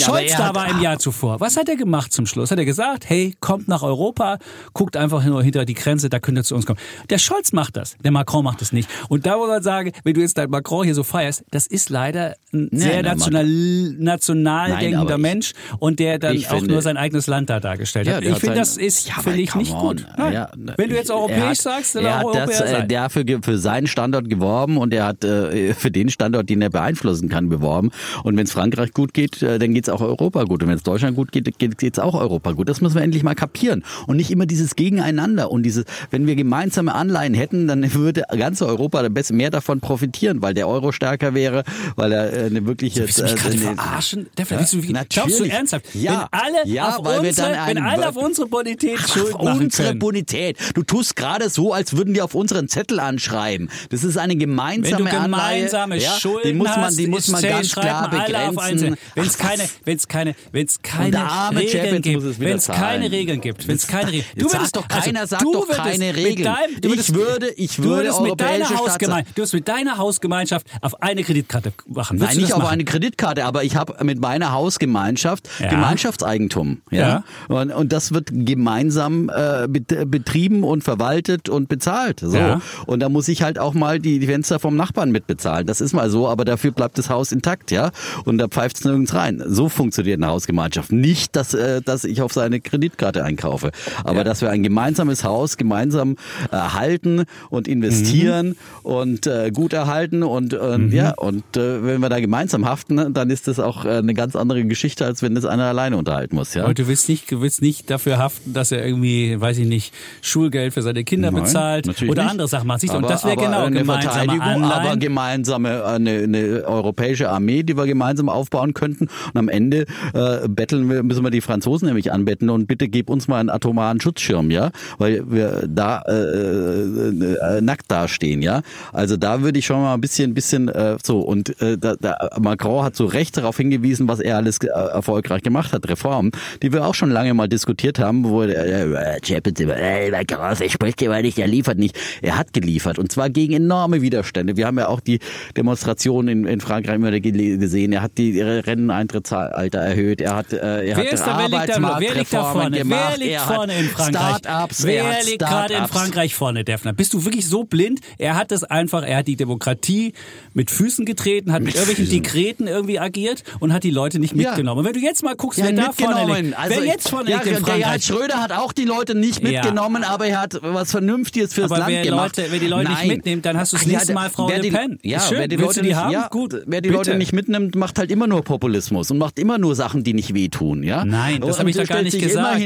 Scholz da war im Jahr zuvor, was hat er gemacht zum Schluss? Hat er gesagt, hey, kommt nach Europa, guckt einfach nur hinter die Grenze, da könnt ihr zu uns kommen. Der Scholz macht das, der Macron macht das nicht. Und da muss man sagen, wenn du jetzt deinen Macron hier so feierst, das ist leider ein sehr national denkender Mensch und der dann auch nur sein eigenes Land da dargestellt hat. Ich finde, das ist nicht gut. Ja, wenn du jetzt europäisch sagst, dann auch Europäer sein. Er hat für seinen Standort geworben und er hat für den Standort, den er beeinflussen kann, beworben. Und wenn es Frankreich gut geht, dann geht es auch Europa gut. Und wenn es Deutschland gut geht, geht es auch Europa gut. Das müssen wir endlich mal kapieren. Und nicht immer dieses Gegeneinander und dieses, wenn wir gemeinsame Anleihen hätten, dann würde ganz Europa mehr davon profitieren, weil der Euro stärker wäre, weil er eine wirkliche... Willst du mich verarschen? Glaubst du ernsthaft? Ja. Wenn alle auf unsere Bonität Schulden machen können. Du tust gerade so, als würden die auf unseren Zettel anschreiben. Das ist eine gemeinsame Anleihe. Wenn du gemeinsame Schulden die muss man ganz klar begrenzen. Wenn es keine Regeln gibt. Du würdest mit deiner Hausgemeinschaft auf eine Kreditkarte machen. Nein, nicht auf eine Kreditkarte, aber ich habe mit meiner Hausgemeinschaft Gemeinschaftseigentum. Ja? Und das wird gemeinsam betrieben und verwaltet und bezahlt. So. Ja. Und da muss ich halt auch mal die Fenster vom Nachbarn mitbezahlen. Das ist mal so, aber dafür bleibt das Haus intakt, ja. Und da pfeift es nirgends rein. So funktioniert eine Hausgemeinschaft. Nicht, dass ich auf seine Kredit Kreditkarte einkaufe. Aber ja, dass wir ein gemeinsames Haus gemeinsam erhalten und investieren und gut erhalten und ja, und wenn wir da gemeinsam haften, dann ist das auch eine ganz andere Geschichte, als wenn das einer alleine unterhalten muss. Ja? Aber du willst nicht dafür haften, dass er irgendwie, weiß ich nicht, Schulgeld für seine Kinder bezahlt oder andere Sachen macht. Und das wäre genau eine gemeinsame Anleihen. Aber gemeinsame, eine europäische Armee, die wir gemeinsam aufbauen könnten. Und am Ende müssen wir die Franzosen nämlich anbetten und bitte gib uns mal einen atomaren Schutzschirm, ja, weil wir da nackt dastehen, ja. Also da würde ich schon mal ein bisschen so. Und Macron hat so recht darauf hingewiesen, was er alles erfolgreich gemacht hat, Reformen, die wir auch schon lange mal diskutiert haben, wo Schäpitz Macron verspricht immer nicht, er liefert nicht. Er hat geliefert und zwar gegen enorme Widerstände. Wir haben ja auch die Demonstrationen in Frankreich immer gesehen. Er hat die Renteneintrittsalter erhöht. Er hat Arbeitsmarktreformen gemacht. Wer liegt vorne in Frankreich? Start-ups. Wer liegt gerade in Frankreich vorne, Deffner? Bist du wirklich so blind? Er hat die Demokratie mit Füßen getreten, hat mit irgendwelchen Dekreten irgendwie agiert und hat die Leute nicht mitgenommen. Und wenn du jetzt mal guckst, wer da vorne liegt. Also wer jetzt vorne liegt in Frankreich? Gerhard Schröder hat auch die Leute nicht mitgenommen, aber er hat was Vernünftiges fürs Land gemacht. Wer die Leute nicht mitnimmt, dann hast du das nächste Mal Frau Le Pen. Ja, wer die Leute nicht haben, gut. Wer die Leute nicht mitnimmt, macht halt immer nur Populismus und macht immer nur Sachen, die nicht wehtun. Ja? Nein, das habe ich doch gar nicht gesagt.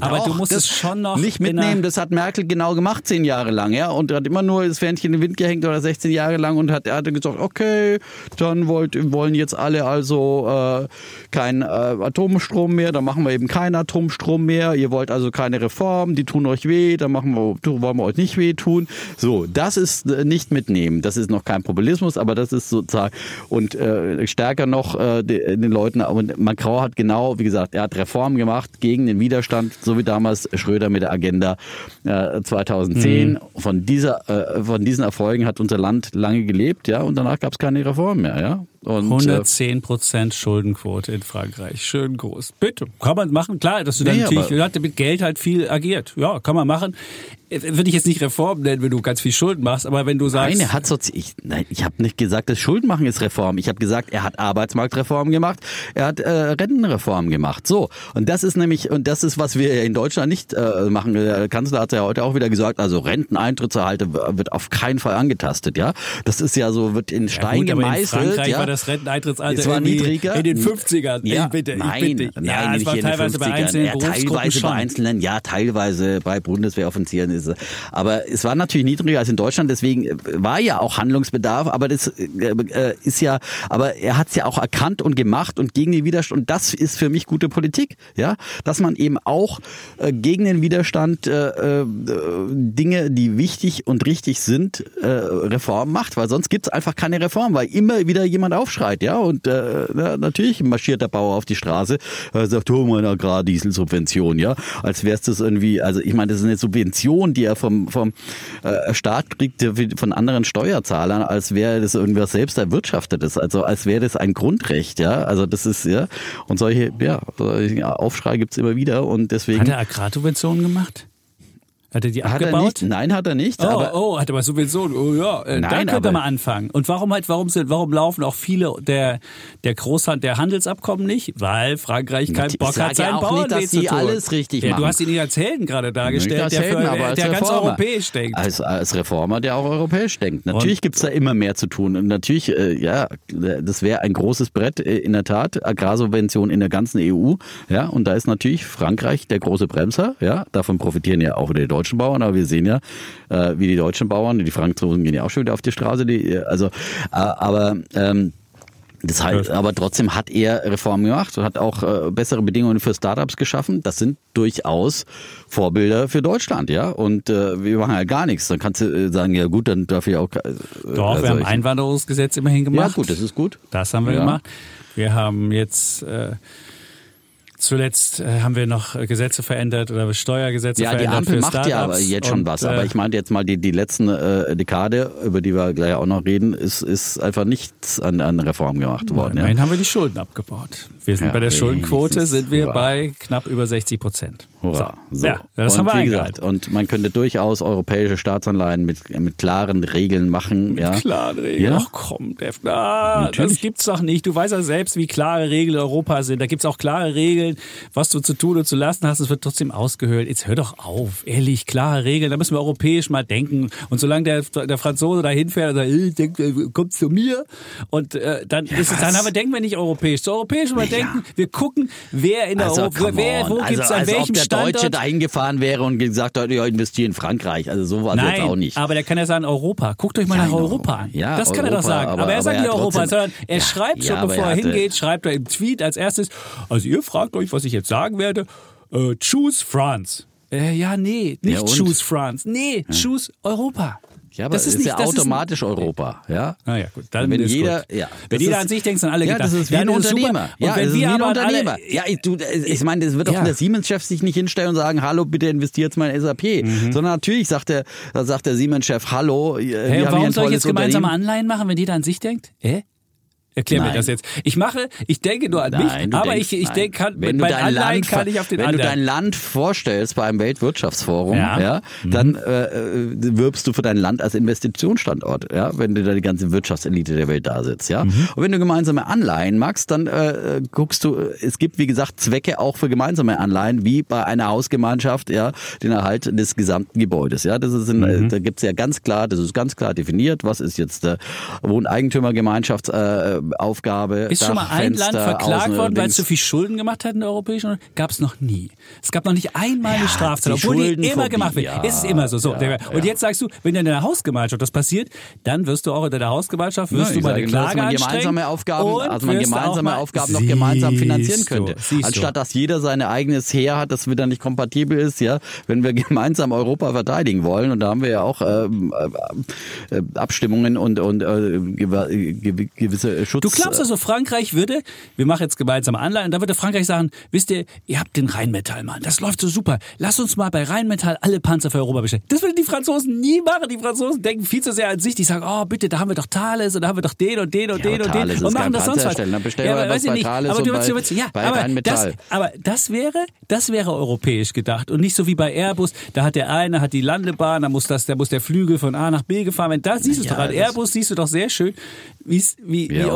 Aber du musst es schon noch nicht mitnehmen. Das hat Merkel genau gemacht, 10 Jahre lang. Ja? Und hat immer nur das Fähnchen in den Wind gehängt oder 16 Jahre lang und hat gesagt, okay, dann wollen jetzt alle also keinen Atomstrom mehr, dann machen wir eben keinen Atomstrom mehr. Ihr wollt also keine Reformen, die tun euch weh, dann wollen wir euch nicht wehtun. So, das ist nicht mitnehmen. Das ist noch kein Populismus, aber das ist sozusagen und stärker noch den Leuten. Und Macron hat genau, wie gesagt, er hat Reformen gemacht gegen den Widerstand, so wie damals Schröder mit der Agenda 2010. Von diesen Erfolgen hat unser Land lange gelebt, ja, und danach gab es keine Reformen mehr, ja. Und 110% Schuldenquote in Frankreich. Schön groß. Bitte. Kann man machen. Klar, dass du dann natürlich mit Geld halt viel agiert. Ja, kann man machen. Würde ich jetzt nicht Reform nennen, wenn du ganz viel Schulden machst, aber wenn du sagst... Ich habe nicht gesagt, dass Schulden machen ist Reform. Ich habe gesagt, er hat Arbeitsmarktreformen gemacht, er hat Rentenreformen gemacht. So, und das ist nämlich, was wir in Deutschland nicht machen. Der Kanzler hat ja heute auch wieder gesagt, also Renteneintrittserhalte wird auf keinen Fall angetastet, ja. Das ist ja so, wird in Stein gemeißelt. In Frankreich war das Renteneintrittsalter in den 50ern. Ja, es war teilweise bei einzelnen Berufsgruppen teilweise bei Bundeswehroffizieren. Aber es war natürlich niedriger als in Deutschland, deswegen war ja auch Handlungsbedarf, aber das ist ja, aber er hat es ja auch erkannt und gemacht und gegen den Widerstand, und das ist für mich gute Politik, ja, dass man eben auch gegen den Widerstand Dinge, die wichtig und richtig sind, Reformen macht, weil sonst gibt es einfach keine Reform, weil immer wieder jemand aufschreit, ja, und natürlich marschiert der Bauer auf die Straße, sagt, oh, meine Agrardieselsubvention, ja, als wäre es das irgendwie, also ich meine, das ist eine Subvention, die er vom Staat kriegt, von anderen Steuerzahlern, als wäre das irgendwas selbst erwirtschaftetes, also als wäre das ein Grundrecht, ja, also das ist, ja, und solche Aufschrei gibt es immer wieder und deswegen... Hat er Agrarsubventionen gemacht? Hat er die abgebaut? Nein, hat er nicht. Hat er mal Subventionen. Oh ja, dann könnte er mal anfangen. Und warum laufen auch viele der Großhandel, der Handelsabkommen nicht? Weil Frankreich keinen Bock hat, seinen Bauern nicht, dass sie alles richtig machen. Du hast ihn nicht als Helden gerade dargestellt, der ganz europäisch denkt. Als Reformer, der auch europäisch denkt. Natürlich gibt es da immer mehr zu tun. Und natürlich, das wäre ein großes Brett, in der Tat, Agrarsubventionen in der ganzen EU. Ja, und da ist natürlich Frankreich der große Bremser. Ja, davon profitieren ja auch wieder die deutschen Bauern, aber wir sehen ja, wie die deutschen Bauern, die Franzosen gehen ja auch schon wieder auf die Straße, das heißt, aber trotzdem hat er Reformen gemacht und hat auch bessere Bedingungen für Startups geschaffen. Das sind durchaus Vorbilder für Deutschland, ja. Und wir machen halt gar nichts. Dann kannst du sagen, ja gut, dann darf ich auch... wir haben Einwanderungsgesetz immerhin gemacht. Ja gut, das ist gut. Das haben wir gemacht. Wir haben jetzt... Zuletzt haben wir noch Gesetze verändert oder Steuergesetze verändert. Ja, die Ampel macht ja aber jetzt schon was. Aber ich meinte jetzt mal, die letzten Dekade, über die wir gleich auch noch reden, ist einfach nichts an Reformen gemacht worden. Immerhin haben wir die Schulden abgebaut. Wir sind bei der Schuldenquote sind wir bei knapp über 60%. Hurra. So. Ja, das und haben wir wie gesagt, und man könnte durchaus europäische Staatsanleihen mit klaren Regeln machen. Ja. Mit klaren Regeln? Ja? Ach komm, Deffner, das gibt's doch nicht. Du weißt ja selbst, wie klare Regeln in Europa sind. Da gibt's auch klare Regeln, was du zu tun und zu lassen hast. Es wird trotzdem ausgehöhlt. Jetzt hör doch auf, ehrlich, klare Regeln. Da müssen wir europäisch mal denken. Und solange der Franzose da hinfährt und sagt, komm zu mir. Und dann aber denken wir nicht europäisch. Zu europäisch mal denken, wir gucken, wer in Europa, wo gibt's an welchem Staat. Der Deutsche da hingefahren wäre und gesagt hat, ja, investiere in Frankreich. Also so war es jetzt auch nicht. Aber der kann ja sagen, Europa. Guckt euch mal nach Europa. Ja, das kann er doch sagen. Aber er sagt nicht Europa, sondern er schreibt schon, bevor er hingeht, schreibt er im Tweet als erstes, also ihr fragt euch, was ich jetzt sagen werde, choose France. Nicht choose France. Nee, choose Europa. Ja, aber das ist ja automatisch Europa, ja? Ja, gut. Dann wenn jeder, gut. Ja, wenn jeder an sich denkt, sind alle gedacht. Ja, das ist wie ein Unternehmer. Ja, das ist wie ein Unternehmer. Ja, ich meine, das wird doch der Siemens-Chef sich nicht hinstellen und sagen, hallo, bitte investiert mal in SAP. Mhm. Sondern natürlich sagt der Siemens-Chef, hallo, hey, warum soll ich jetzt gemeinsame Anleihen machen, wenn jeder an sich denkt? Erklär mir das jetzt. Ich denke nur an mich, aber ich denke, wenn bei Anleihen kann ich auf den anderen. Wenn du dein Land vorstellst bei einem Weltwirtschaftsforum, dann wirbst du für dein Land als Investitionsstandort, ja, wenn du da die ganze Wirtschaftselite der Welt da sitzt, ja. Mhm. Und wenn du gemeinsame Anleihen magst, dann guckst du, es gibt, wie gesagt, Zwecke auch für gemeinsame Anleihen, wie bei einer Hausgemeinschaft, ja, den Erhalt des gesamten Gebäudes, ja. Das ist da gibt's ja ganz klar, das ist ganz klar definiert, was ist jetzt Wohneigentümergemeinschafts Aufgabe. Ist schon mal ein Land verklagt worden, weil es zu viel Schulden gemacht hat in der Europäischen Union? Gab es noch nie. Es gab noch nicht einmal eine Straftat, obwohl die immer gemacht wird. Ja, ist immer so. Und jetzt sagst du, wenn in der Hausgemeinschaft das passiert, dann wirst du auch in der Hausgemeinschaft mal eine Klage anstrengen. Also man gemeinsame Aufgaben noch gemeinsam finanzieren könnte. Anstatt dass jeder sein eigenes Heer hat, das wieder nicht kompatibel ist, ja, wenn wir gemeinsam Europa verteidigen wollen. Und da haben wir ja auch Abstimmungen und gewisse Schutz. Du glaubst also, Frankreich würde, wir machen jetzt gemeinsam Anleihen, da würde Frankreich sagen, wisst ihr habt den Rheinmetall, Mann, das läuft so super. Lasst uns mal bei Rheinmetall alle Panzer für Europa bestellen. Das würden die Franzosen nie machen. Die Franzosen denken viel zu sehr an sich. Die sagen, oh bitte, da haben wir doch Thales und da haben wir doch den und den und den und den und machen das sonst was. Dann bestellen wir das bei Thales und bei Rheinmetall. Aber das wäre europäisch gedacht und nicht so wie bei Airbus. Da hat der eine hat die Landebahn, da muss der Flügel von A nach B gefahren werden. Da siehst du es doch an Airbus, siehst du doch sehr schön, wie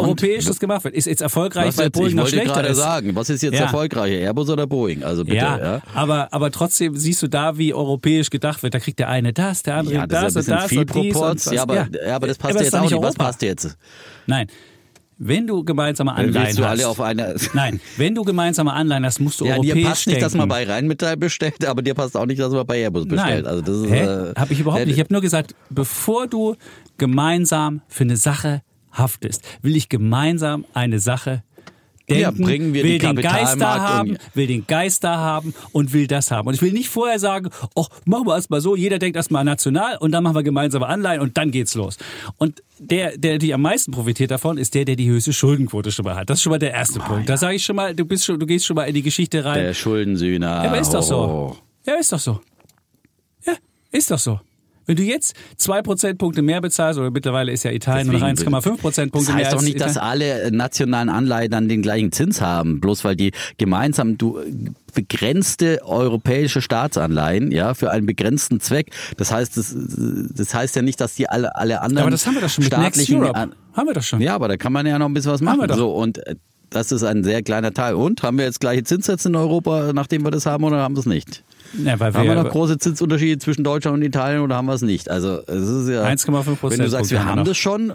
europäisch das gemacht wird. Ist jetzt erfolgreich, weil Boeing noch schlechter ist. Was ist jetzt erfolgreicher, Airbus oder Boeing? Also bitte. Ja. Aber trotzdem siehst du da, wie europäisch gedacht wird. Da kriegt der eine das, der andere das und das viel und dies und das. Aber das passt jetzt auch nicht. Europa. Was passt jetzt? Nein. Wenn du gemeinsame Anleihen hast. Wenn du gemeinsame Anleihen hast, musst du europäisch denken. Ja, dir passt nicht, dass man bei Rheinmetall bestellt, aber dir passt auch nicht, dass man bei Airbus bestellt. Nein. Also das ist hab ich überhaupt nicht. Ich habe nur gesagt, bevor du gemeinsam für eine Sache haftest, will ich gemeinsam eine Sache denken, bringen wir will den Geist da haben, will den Geist da haben und will das haben. Und ich will nicht vorher sagen, machen wir erstmal so, jeder denkt erstmal national und dann machen wir gemeinsame Anleihen und dann geht's los. Und der die am meisten profitiert davon, ist der die höchste Schuldenquote schon mal hat. Das ist schon mal der erste Punkt. Da sage ich schon mal, du gehst schon mal in die Geschichte rein. Der Schuldensühner. Aber ist doch so. Ja, ist doch so. Ja, ist doch so. Wenn du jetzt 2 Prozentpunkte mehr bezahlst, oder mittlerweile ist ja Italien nur 1,5 Prozentpunkte mehr. Das heißt doch nicht, dass alle nationalen Anleihen dann den gleichen Zins haben, bloß weil die gemeinsam begrenzte europäische Staatsanleihen, ja, für einen begrenzten Zweck. Das heißt, das heißt ja nicht, dass die alle anderen. Aber das haben wir doch schon mit Next Europe. Haben wir doch schon. Ja, aber da kann man ja noch ein bisschen was machen. So, und das ist ein sehr kleiner Teil. Und haben wir jetzt gleiche Zinssätze in Europa, nachdem wir das haben, oder haben wir es nicht? Ja, haben wir noch große Zinsunterschiede zwischen Deutschland und Italien oder haben wir es nicht? Also es ist ja 1,5%. Wenn du sagst, wir haben das schon,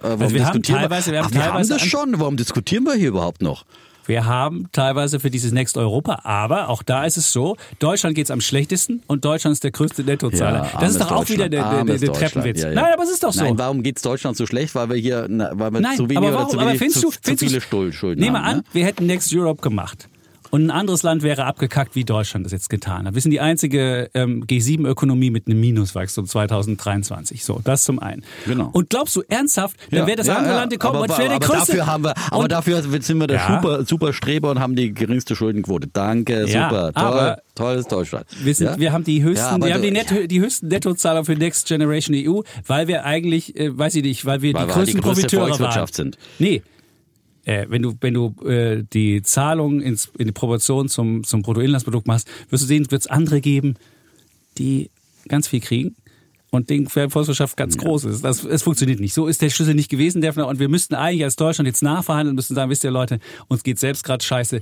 warum diskutieren wir hier überhaupt noch? Wir haben teilweise für dieses Next Europa, aber auch da ist es so, Deutschland geht es am schlechtesten und Deutschland ist der größte Nettozahler. Das ist doch auch wieder der Treppenwitz. Ja. Nein, aber es ist doch so. Nein, warum geht es Deutschland so schlecht? Weil wir zu viele Schulden haben. Nehmen wir an, wir hätten Next Europe gemacht. Und ein anderes Land wäre abgekackt, wie Deutschland das jetzt getan hat. Wir sind die einzige G7-Ökonomie mit einem Minuswachstum 2023. So, das zum einen. Genau. Und glaubst du ernsthaft, dann wäre das andere Land gekommen und wäre der größte. Dafür sind wir der super Streber und haben die geringste Schuldenquote. Danke, super, tolles Deutschland. Wir haben die höchsten Nettozahler für Next Generation EU, weil wir eigentlich, weil wir die größten Profiteure waren. Volkswirtschaft sind. Nee. Wenn du die Zahlung in die Proportion zum Bruttoinlandsprodukt machst, wirst du sehen, wird es andere geben, die ganz viel kriegen und denen Volkswirtschaft ganz groß ist. Es funktioniert nicht. So ist der Schlüssel nicht gewesen, Deffner. Und wir müssten eigentlich als Deutschland jetzt nachverhandeln und müssten sagen, wisst ihr Leute, uns geht selbst gerade scheiße.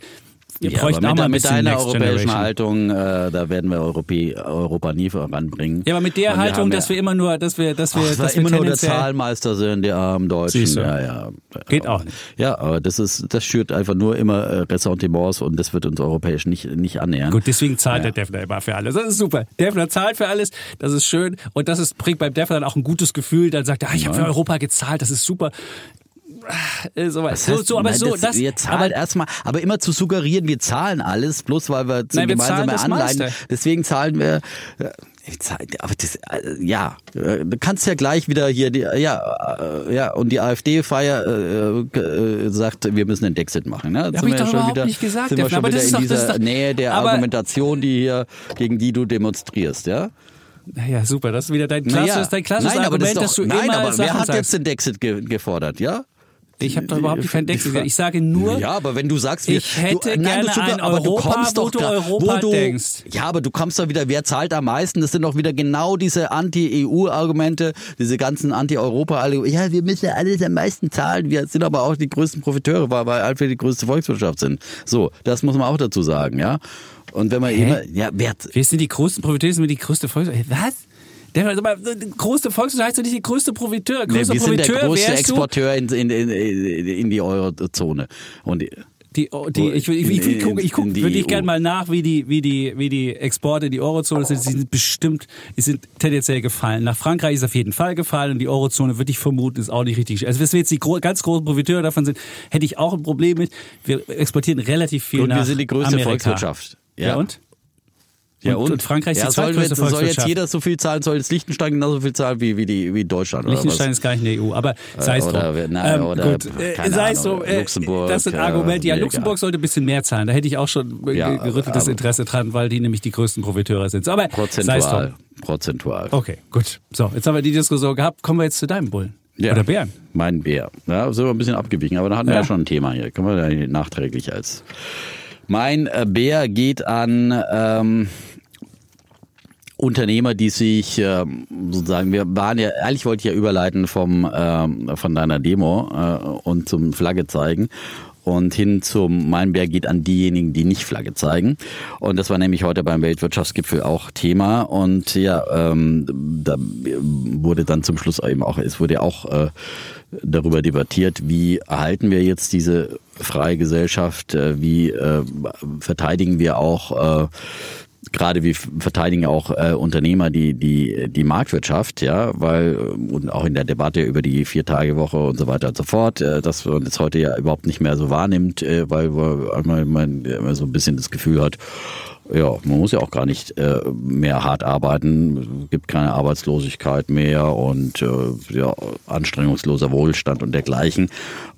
Wir bräuchten auch mal ein bisschen mit einer europäischen Haltung, da werden wir Europa nie voranbringen. Ja, aber mit der Haltung, dass wir immer nur, dass wir immer nur der Zahlmeister sind, die armen Deutschen. Ja. Geht auch nicht. Ja, aber das schürt einfach nur immer Ressentiments und das wird uns europäisch nicht annähern. Gut, deswegen zahlt der Deffner immer für alles. Das ist super. Deffner zahlt für alles, das ist schön und das bringt beim Deffner dann auch ein gutes Gefühl. Dann sagt er, ich habe für Europa gezahlt, das ist super. Aber immer zu suggerieren, wir zahlen alles, bloß weil wir gemeinsame Anleihen, deswegen zahlen wir. Du kannst ja gleich wieder hier und die AfD-Feier sagt, wir müssen den Dexit machen. Ne? Habe ich doch schon überhaupt nicht gesagt. Sind wir schon wieder in dieser Nähe der Argumentation, gegen die du demonstrierst, ja? Naja, super, das ist wieder dein klassisches Argument, dass du immer Sachen sagst. Wer hat jetzt den Dexit gefordert, ja? Ich habe doch überhaupt keinen Dexit gesagt. Ich sage nur, ja, aber wenn du sagst, ich hätte gerne ein Europa, wo du Europa denkst. Ja, aber du kommst doch wieder, wer zahlt am meisten? Das sind doch wieder genau diese Anti-EU-Argumente, diese ganzen Anti-Europa-Argumente. Ja, wir müssen alles am meisten zahlen. Wir sind aber auch die größten Profiteure, weil wir einfach die größte Volkswirtschaft sind. So, das muss man auch dazu sagen, ja. Und wenn man wir sind die größten Profiteure, sind wir die größte Volkswirtschaft. Was? Größte Volkswirtschaft heißt ja nicht die größte Profiteur. Wir sind der größte Exporteur in die Eurozone. Und ich gucke wirklich gerne mal nach, wie die Exporte in die Eurozone sind. Sie sind tendenziell gefallen. Nach Frankreich ist auf jeden Fall gefallen und die Eurozone, würde ich vermuten, ist auch nicht richtig. Also, wenn wir jetzt die ganz großen Profiteure davon sind, hätte ich auch ein Problem mit. Wir exportieren relativ viel nach Amerika. Und wir sind die größte Volkswirtschaft. Ja und? Ja, und Frankreich ist die zweitgrößte Volkswirtschaft. Soll jetzt jeder so viel zahlen, soll jetzt Liechtenstein genauso viel zahlen wie Deutschland? Liechtenstein ist gar nicht in der EU, aber sei es so. Das sind Argumente. Ja, Luxemburg sollte ein bisschen mehr zahlen. Da hätte ich auch schon gerütteltes Interesse dran, weil die nämlich die größten Profiteure sind. Aber prozentual. Okay, gut. So, jetzt haben wir die Diskussion gehabt. Kommen wir jetzt zu deinem Bullen. Ja. Oder Bären? Mein Bär. Da sind wir ein bisschen abgewichen, aber da hatten wir ja schon ein Thema hier. Können wir da nachträglich als... Mein Bär geht an Unternehmer, die sich sozusagen, eigentlich wollte ich ja überleiten von deiner Demo und zum Flagge zeigen und hin zum Mein Bär geht an diejenigen, die nicht Flagge zeigen. Und das war nämlich heute beim Weltwirtschaftsgipfel auch Thema. Und da wurde dann zum Schluss eben auch, darüber debattiert, wie erhalten wir jetzt diese freie Gesellschaft, wie verteidigen wir auch Unternehmer die Marktwirtschaft, ja, weil und auch in der Debatte über die 4-Tage-Woche und so weiter und so fort, dass man das heute ja überhaupt nicht mehr so wahrnimmt, weil man so ein bisschen das Gefühl hat, ja, man muss ja auch gar nicht mehr hart arbeiten, es gibt keine Arbeitslosigkeit mehr und anstrengungsloser Wohlstand und dergleichen.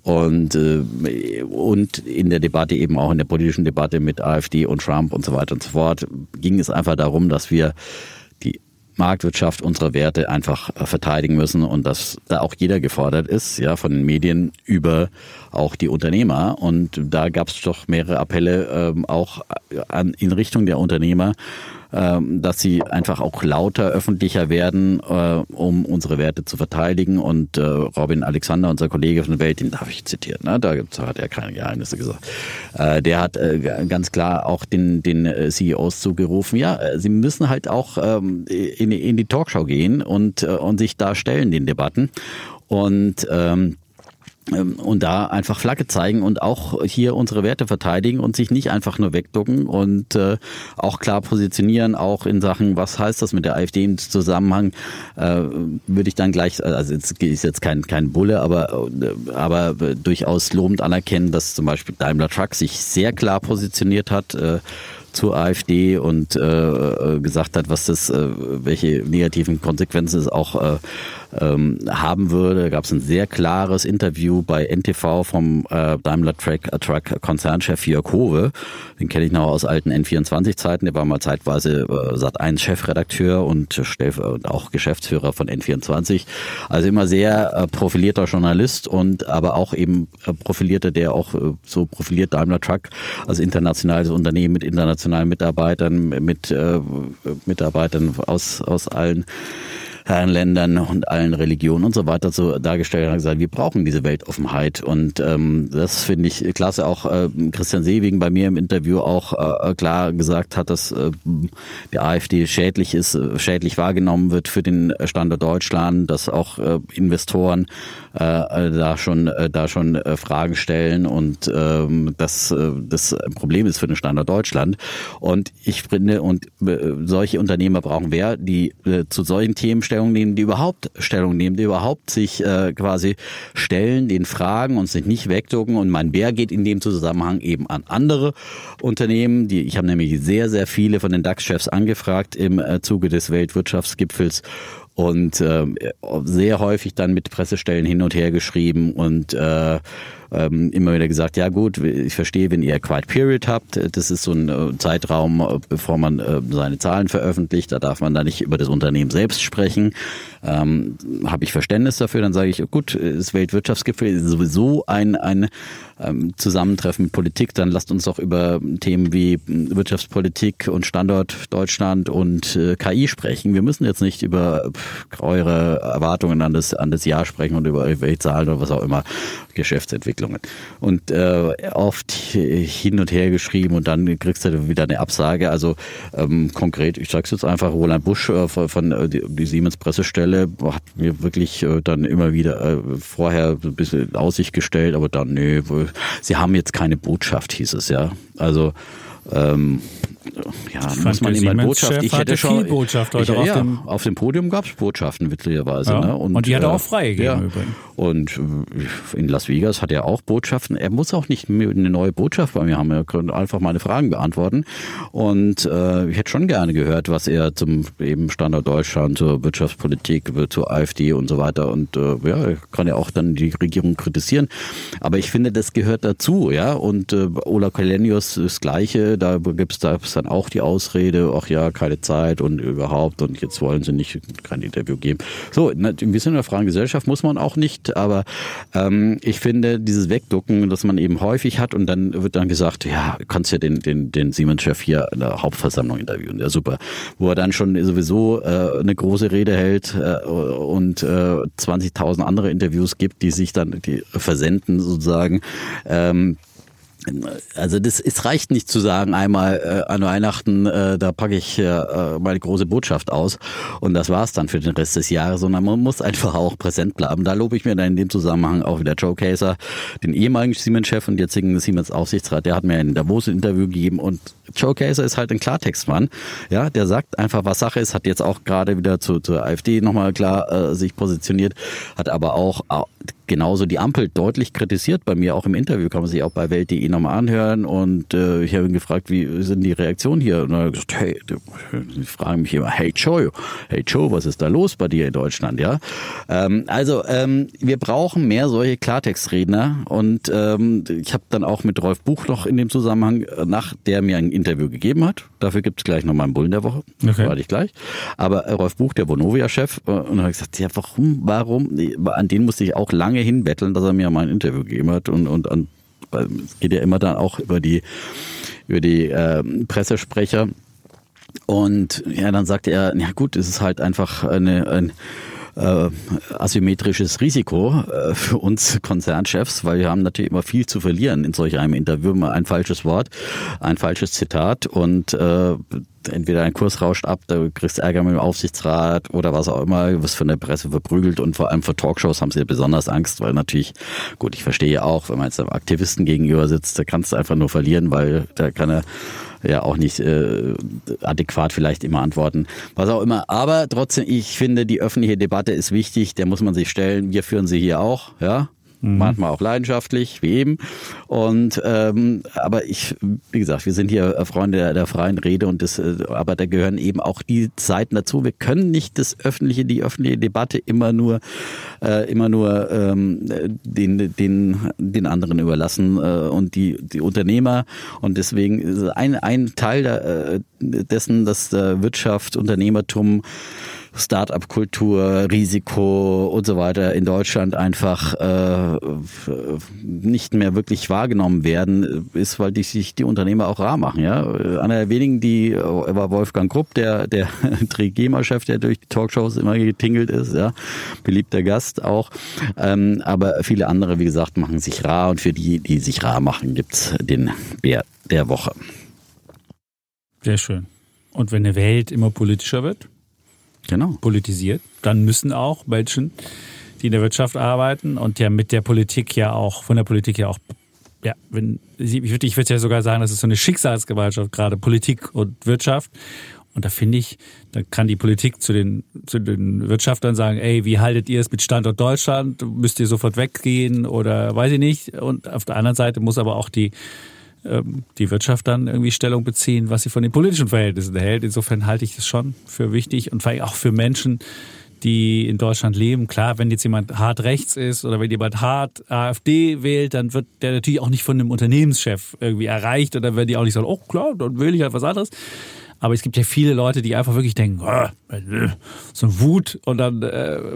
Und in der Debatte, eben auch in der politischen Debatte mit AfD und Trump und so weiter und so fort, ging es einfach darum, dass wir die Marktwirtschaft, unsere Werte einfach verteidigen müssen und dass da auch jeder gefordert ist, ja, von den Medien über auch die Unternehmer. Und da gab es doch mehrere Appelle auch in Richtung der Unternehmer, dass sie einfach auch lauter, öffentlicher werden, um unsere Werte zu verteidigen. Und Robin Alexander, unser Kollege von Welt, den darf ich zitieren, ne? Da hat er keine Geheimnisse gesagt. Der hat ganz klar auch den CEOs zugerufen, sie müssen halt auch in die Talkshow gehen und sich da stellen, den Debatten. Und da einfach Flagge zeigen und auch hier unsere Werte verteidigen und sich nicht einfach nur wegducken und auch klar positionieren, auch in Sachen, was heißt das mit der AfD im Zusammenhang, würde ich dann gleich, also ist jetzt kein Bulle, aber durchaus lobend anerkennen, dass zum Beispiel Daimler Truck sich sehr klar positioniert hat zur AfD und gesagt hat, was das, welche negativen Konsequenzen es auch haben würde. Da gab es ein sehr klares Interview bei NTV vom Daimler Truck Konzernchef Jörg Howe. Den kenne ich noch aus alten N24-Zeiten. Der war mal zeitweise Sat1-Chefredakteur und auch Geschäftsführer von N24. Also immer sehr profilierter Journalist und aber auch eben profilierter, der auch so profiliert Daimler Truck als internationales Unternehmen mit internationalen Mitarbeitern, mit Mitarbeitern aus allen Ländern und allen Religionen und so weiter so dargestellt und gesagt, wir brauchen diese Weltoffenheit und das finde ich klasse. Auch Christian Sewing bei mir im Interview auch klar gesagt hat, dass die AfD schädlich ist, schädlich wahrgenommen wird für den Standort Deutschland, dass auch Investoren da schon Fragen stellen und dass das ein Problem ist für den Standort Deutschland. Und ich finde, und solche Unternehmer brauchen wir, die zu solchen Themen Stellung nehmen, die überhaupt sich quasi stellen, den Fragen und sich nicht wegducken. Und mein Bär geht in dem Zusammenhang eben an andere Unternehmen. Ich habe nämlich sehr, sehr viele von den DAX-Chefs angefragt im Zuge des Weltwirtschaftsgipfels und sehr häufig dann mit Pressestellen hin und her geschrieben und immer wieder gesagt, ja gut, ich verstehe, wenn ihr Quiet Period habt, das ist so ein Zeitraum, bevor man seine Zahlen veröffentlicht, da darf man da nicht über das Unternehmen selbst sprechen, habe ich Verständnis dafür, dann sage ich, gut, das Weltwirtschaftsgipfel ist sowieso ein Zusammentreffen mit Politik, dann lasst uns doch über Themen wie Wirtschaftspolitik und Standort Deutschland und KI sprechen. Wir müssen jetzt nicht über eure Erwartungen an das Jahr sprechen und über irgendwelche Zahlen oder was auch immer, Geschäftsentwicklungen. Und oft hin und her geschrieben und dann kriegst du wieder eine Absage. Also konkret, ich sag's jetzt einfach, Roland Busch von die Siemens-Pressestelle hat mir wirklich dann immer wieder vorher ein bisschen Aussicht gestellt, aber dann, nee, sie haben jetzt keine Botschaft, hieß es, ja. Also, ja, muss man immer Botschaft. Ich hätte schon viel Botschaft heute auf dem Podium gab es Botschaften witzigerweise. Ja. Ne? Und die hat er auch freigegeben übrigens. Und in Las Vegas hat er auch Botschaften. Er muss auch nicht eine neue Botschaft bei mir haben. Er könnte einfach meine Fragen beantworten. Und ich hätte schon gerne gehört, was er zum eben Standort Deutschland, zur Wirtschaftspolitik, zur AfD und so weiter. Und kann ja auch dann die Regierung kritisieren. Aber ich finde, das gehört dazu. Ja? Und Ola Källenius das Gleiche. Da gibt es dann auch die Ausrede, ach ja, keine Zeit und überhaupt und jetzt wollen sie nicht kein Interview geben. So, ein bisschen in der freien Gesellschaft muss man auch nicht, aber ich finde dieses Wegducken, das man eben häufig hat und dann wird dann gesagt, ja, kannst ja den Siemens-Chef hier in der Hauptversammlung interviewen, ja super. Wo er dann schon sowieso eine große Rede hält und 20.000 andere Interviews gibt, die sich dann die versenden sozusagen. Also es reicht nicht zu sagen, einmal an Weihnachten, da packe ich meine große Botschaft aus und das war's dann für den Rest des Jahres, sondern man muss einfach auch präsent bleiben. Da lobe ich mir dann in dem Zusammenhang auch wieder Joe Kaiser, den ehemaligen Siemens-Chef und jetzigen Siemens-Aufsichtsrat, der hat mir in Davos ein Interview gegeben und Joe Kaiser ist halt ein Klartextmann, ja, der sagt einfach, was Sache ist, hat jetzt auch gerade wieder zur AfD nochmal klar sich positioniert, hat aber auch genauso die Ampel deutlich kritisiert bei mir, auch im Interview, kann man sich auch bei Welt.de nochmal anhören und ich habe ihn gefragt, wie sind die Reaktionen hier? Und er hat gesagt, hey, die fragen mich immer, hey Joe, was ist da los bei dir in Deutschland, ja? Wir brauchen mehr solche Klartextredner und ich habe dann auch mit Rolf Buch noch in dem Zusammenhang, der mir ein Interview gegeben hat, dafür gibt es gleich nochmal einen Bullen der Woche, das warte ich gleich, aber Rolf Buch, der Vonovia-Chef, und er hat gesagt, ja, warum, an den musste ich auch lange hinbetteln, dass er mir mal ein Interview gegeben hat und es geht ja immer dann auch über die Pressesprecher und ja, dann sagte er, ja gut, es ist halt einfach ein asymmetrisches Risiko für uns Konzernchefs, weil wir haben natürlich immer viel zu verlieren in solch einem Interview, mal ein falsches Wort, ein falsches Zitat und entweder ein Kurs rauscht ab, da kriegst du Ärger mit dem Aufsichtsrat oder was auch immer, wirst von der Presse verprügelt und vor allem vor Talkshows haben sie besonders Angst, weil natürlich, gut, ich verstehe auch, wenn man jetzt einem Aktivisten gegenüber sitzt, da kannst du einfach nur verlieren, weil da kann er ja auch nicht adäquat vielleicht immer antworten, was auch immer. Aber trotzdem, ich finde, die öffentliche Debatte ist wichtig, der muss man sich stellen, wir führen sie hier auch, ja. manchmal auch leidenschaftlich, wie eben. Und aber ich, wie gesagt, wir sind hier Freunde der freien Rede und das, aber da gehören eben auch die Seiten dazu. Wir können nicht das öffentliche, die öffentliche Debatte immer nur den anderen überlassen und die Unternehmer. Und deswegen ist ein Teil dessen, dass Wirtschaft, Unternehmertum, Start-up-Kultur, Risiko und so weiter in Deutschland einfach nicht mehr wirklich wahrgenommen werden, ist, weil sich die Unternehmer auch rar machen. Ja? Einer der wenigen, war Wolfgang Krupp, der GEMA-Chef, der durch die Talkshows immer getingelt ist, ja? Beliebter Gast auch. Aber viele andere, wie gesagt, machen sich rar und für die, die sich rar machen, gibt es den Bär der Woche. Sehr schön. Und wenn eine Welt immer politischer wird? Genau. Politisiert. Dann müssen auch Menschen, die in der Wirtschaft arbeiten und ja mit der Politik ja auch, von der Politik ja auch, ja, ich würde ja sogar sagen, das ist so eine Schicksalsgemeinschaft, gerade Politik und Wirtschaft. Und da finde ich, da kann die Politik zu den Wirtschaftern sagen, ey, wie haltet ihr es mit Standort Deutschland? Müsst ihr sofort weggehen oder weiß ich nicht. Und auf der anderen Seite muss aber auch die Wirtschaft dann irgendwie Stellung beziehen, was sie von den politischen Verhältnissen hält. Insofern halte ich das schon für wichtig und vor allem auch für Menschen, die in Deutschland leben. Klar, wenn jetzt jemand hart rechts ist oder wenn jemand hart AfD wählt, dann wird der natürlich auch nicht von einem Unternehmenschef irgendwie erreicht oder werden die auch nicht sagen, oh klar, dann wähle ich halt was anderes. Aber es gibt ja viele Leute, die einfach wirklich denken, so eine Wut und dann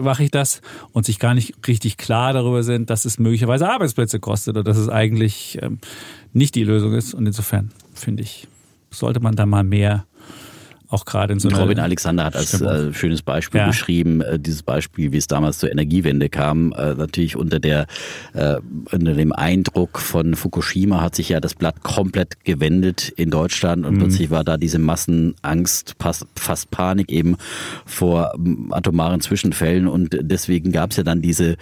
mache ich das und sich gar nicht richtig klar darüber sind, dass es möglicherweise Arbeitsplätze kostet oder dass es eigentlich nicht die Lösung ist. Und insofern, finde ich, sollte man da mal mehr auch gerade in so einer... Robin Alexander hat als schönes Beispiel beschrieben, dieses Beispiel, wie es damals zur Energiewende kam, natürlich unter dem Eindruck von Fukushima hat sich ja das Blatt komplett gewendet in Deutschland und plötzlich war da diese Massenangst, fast Panik eben vor atomaren Zwischenfällen und deswegen gab es ja dann diese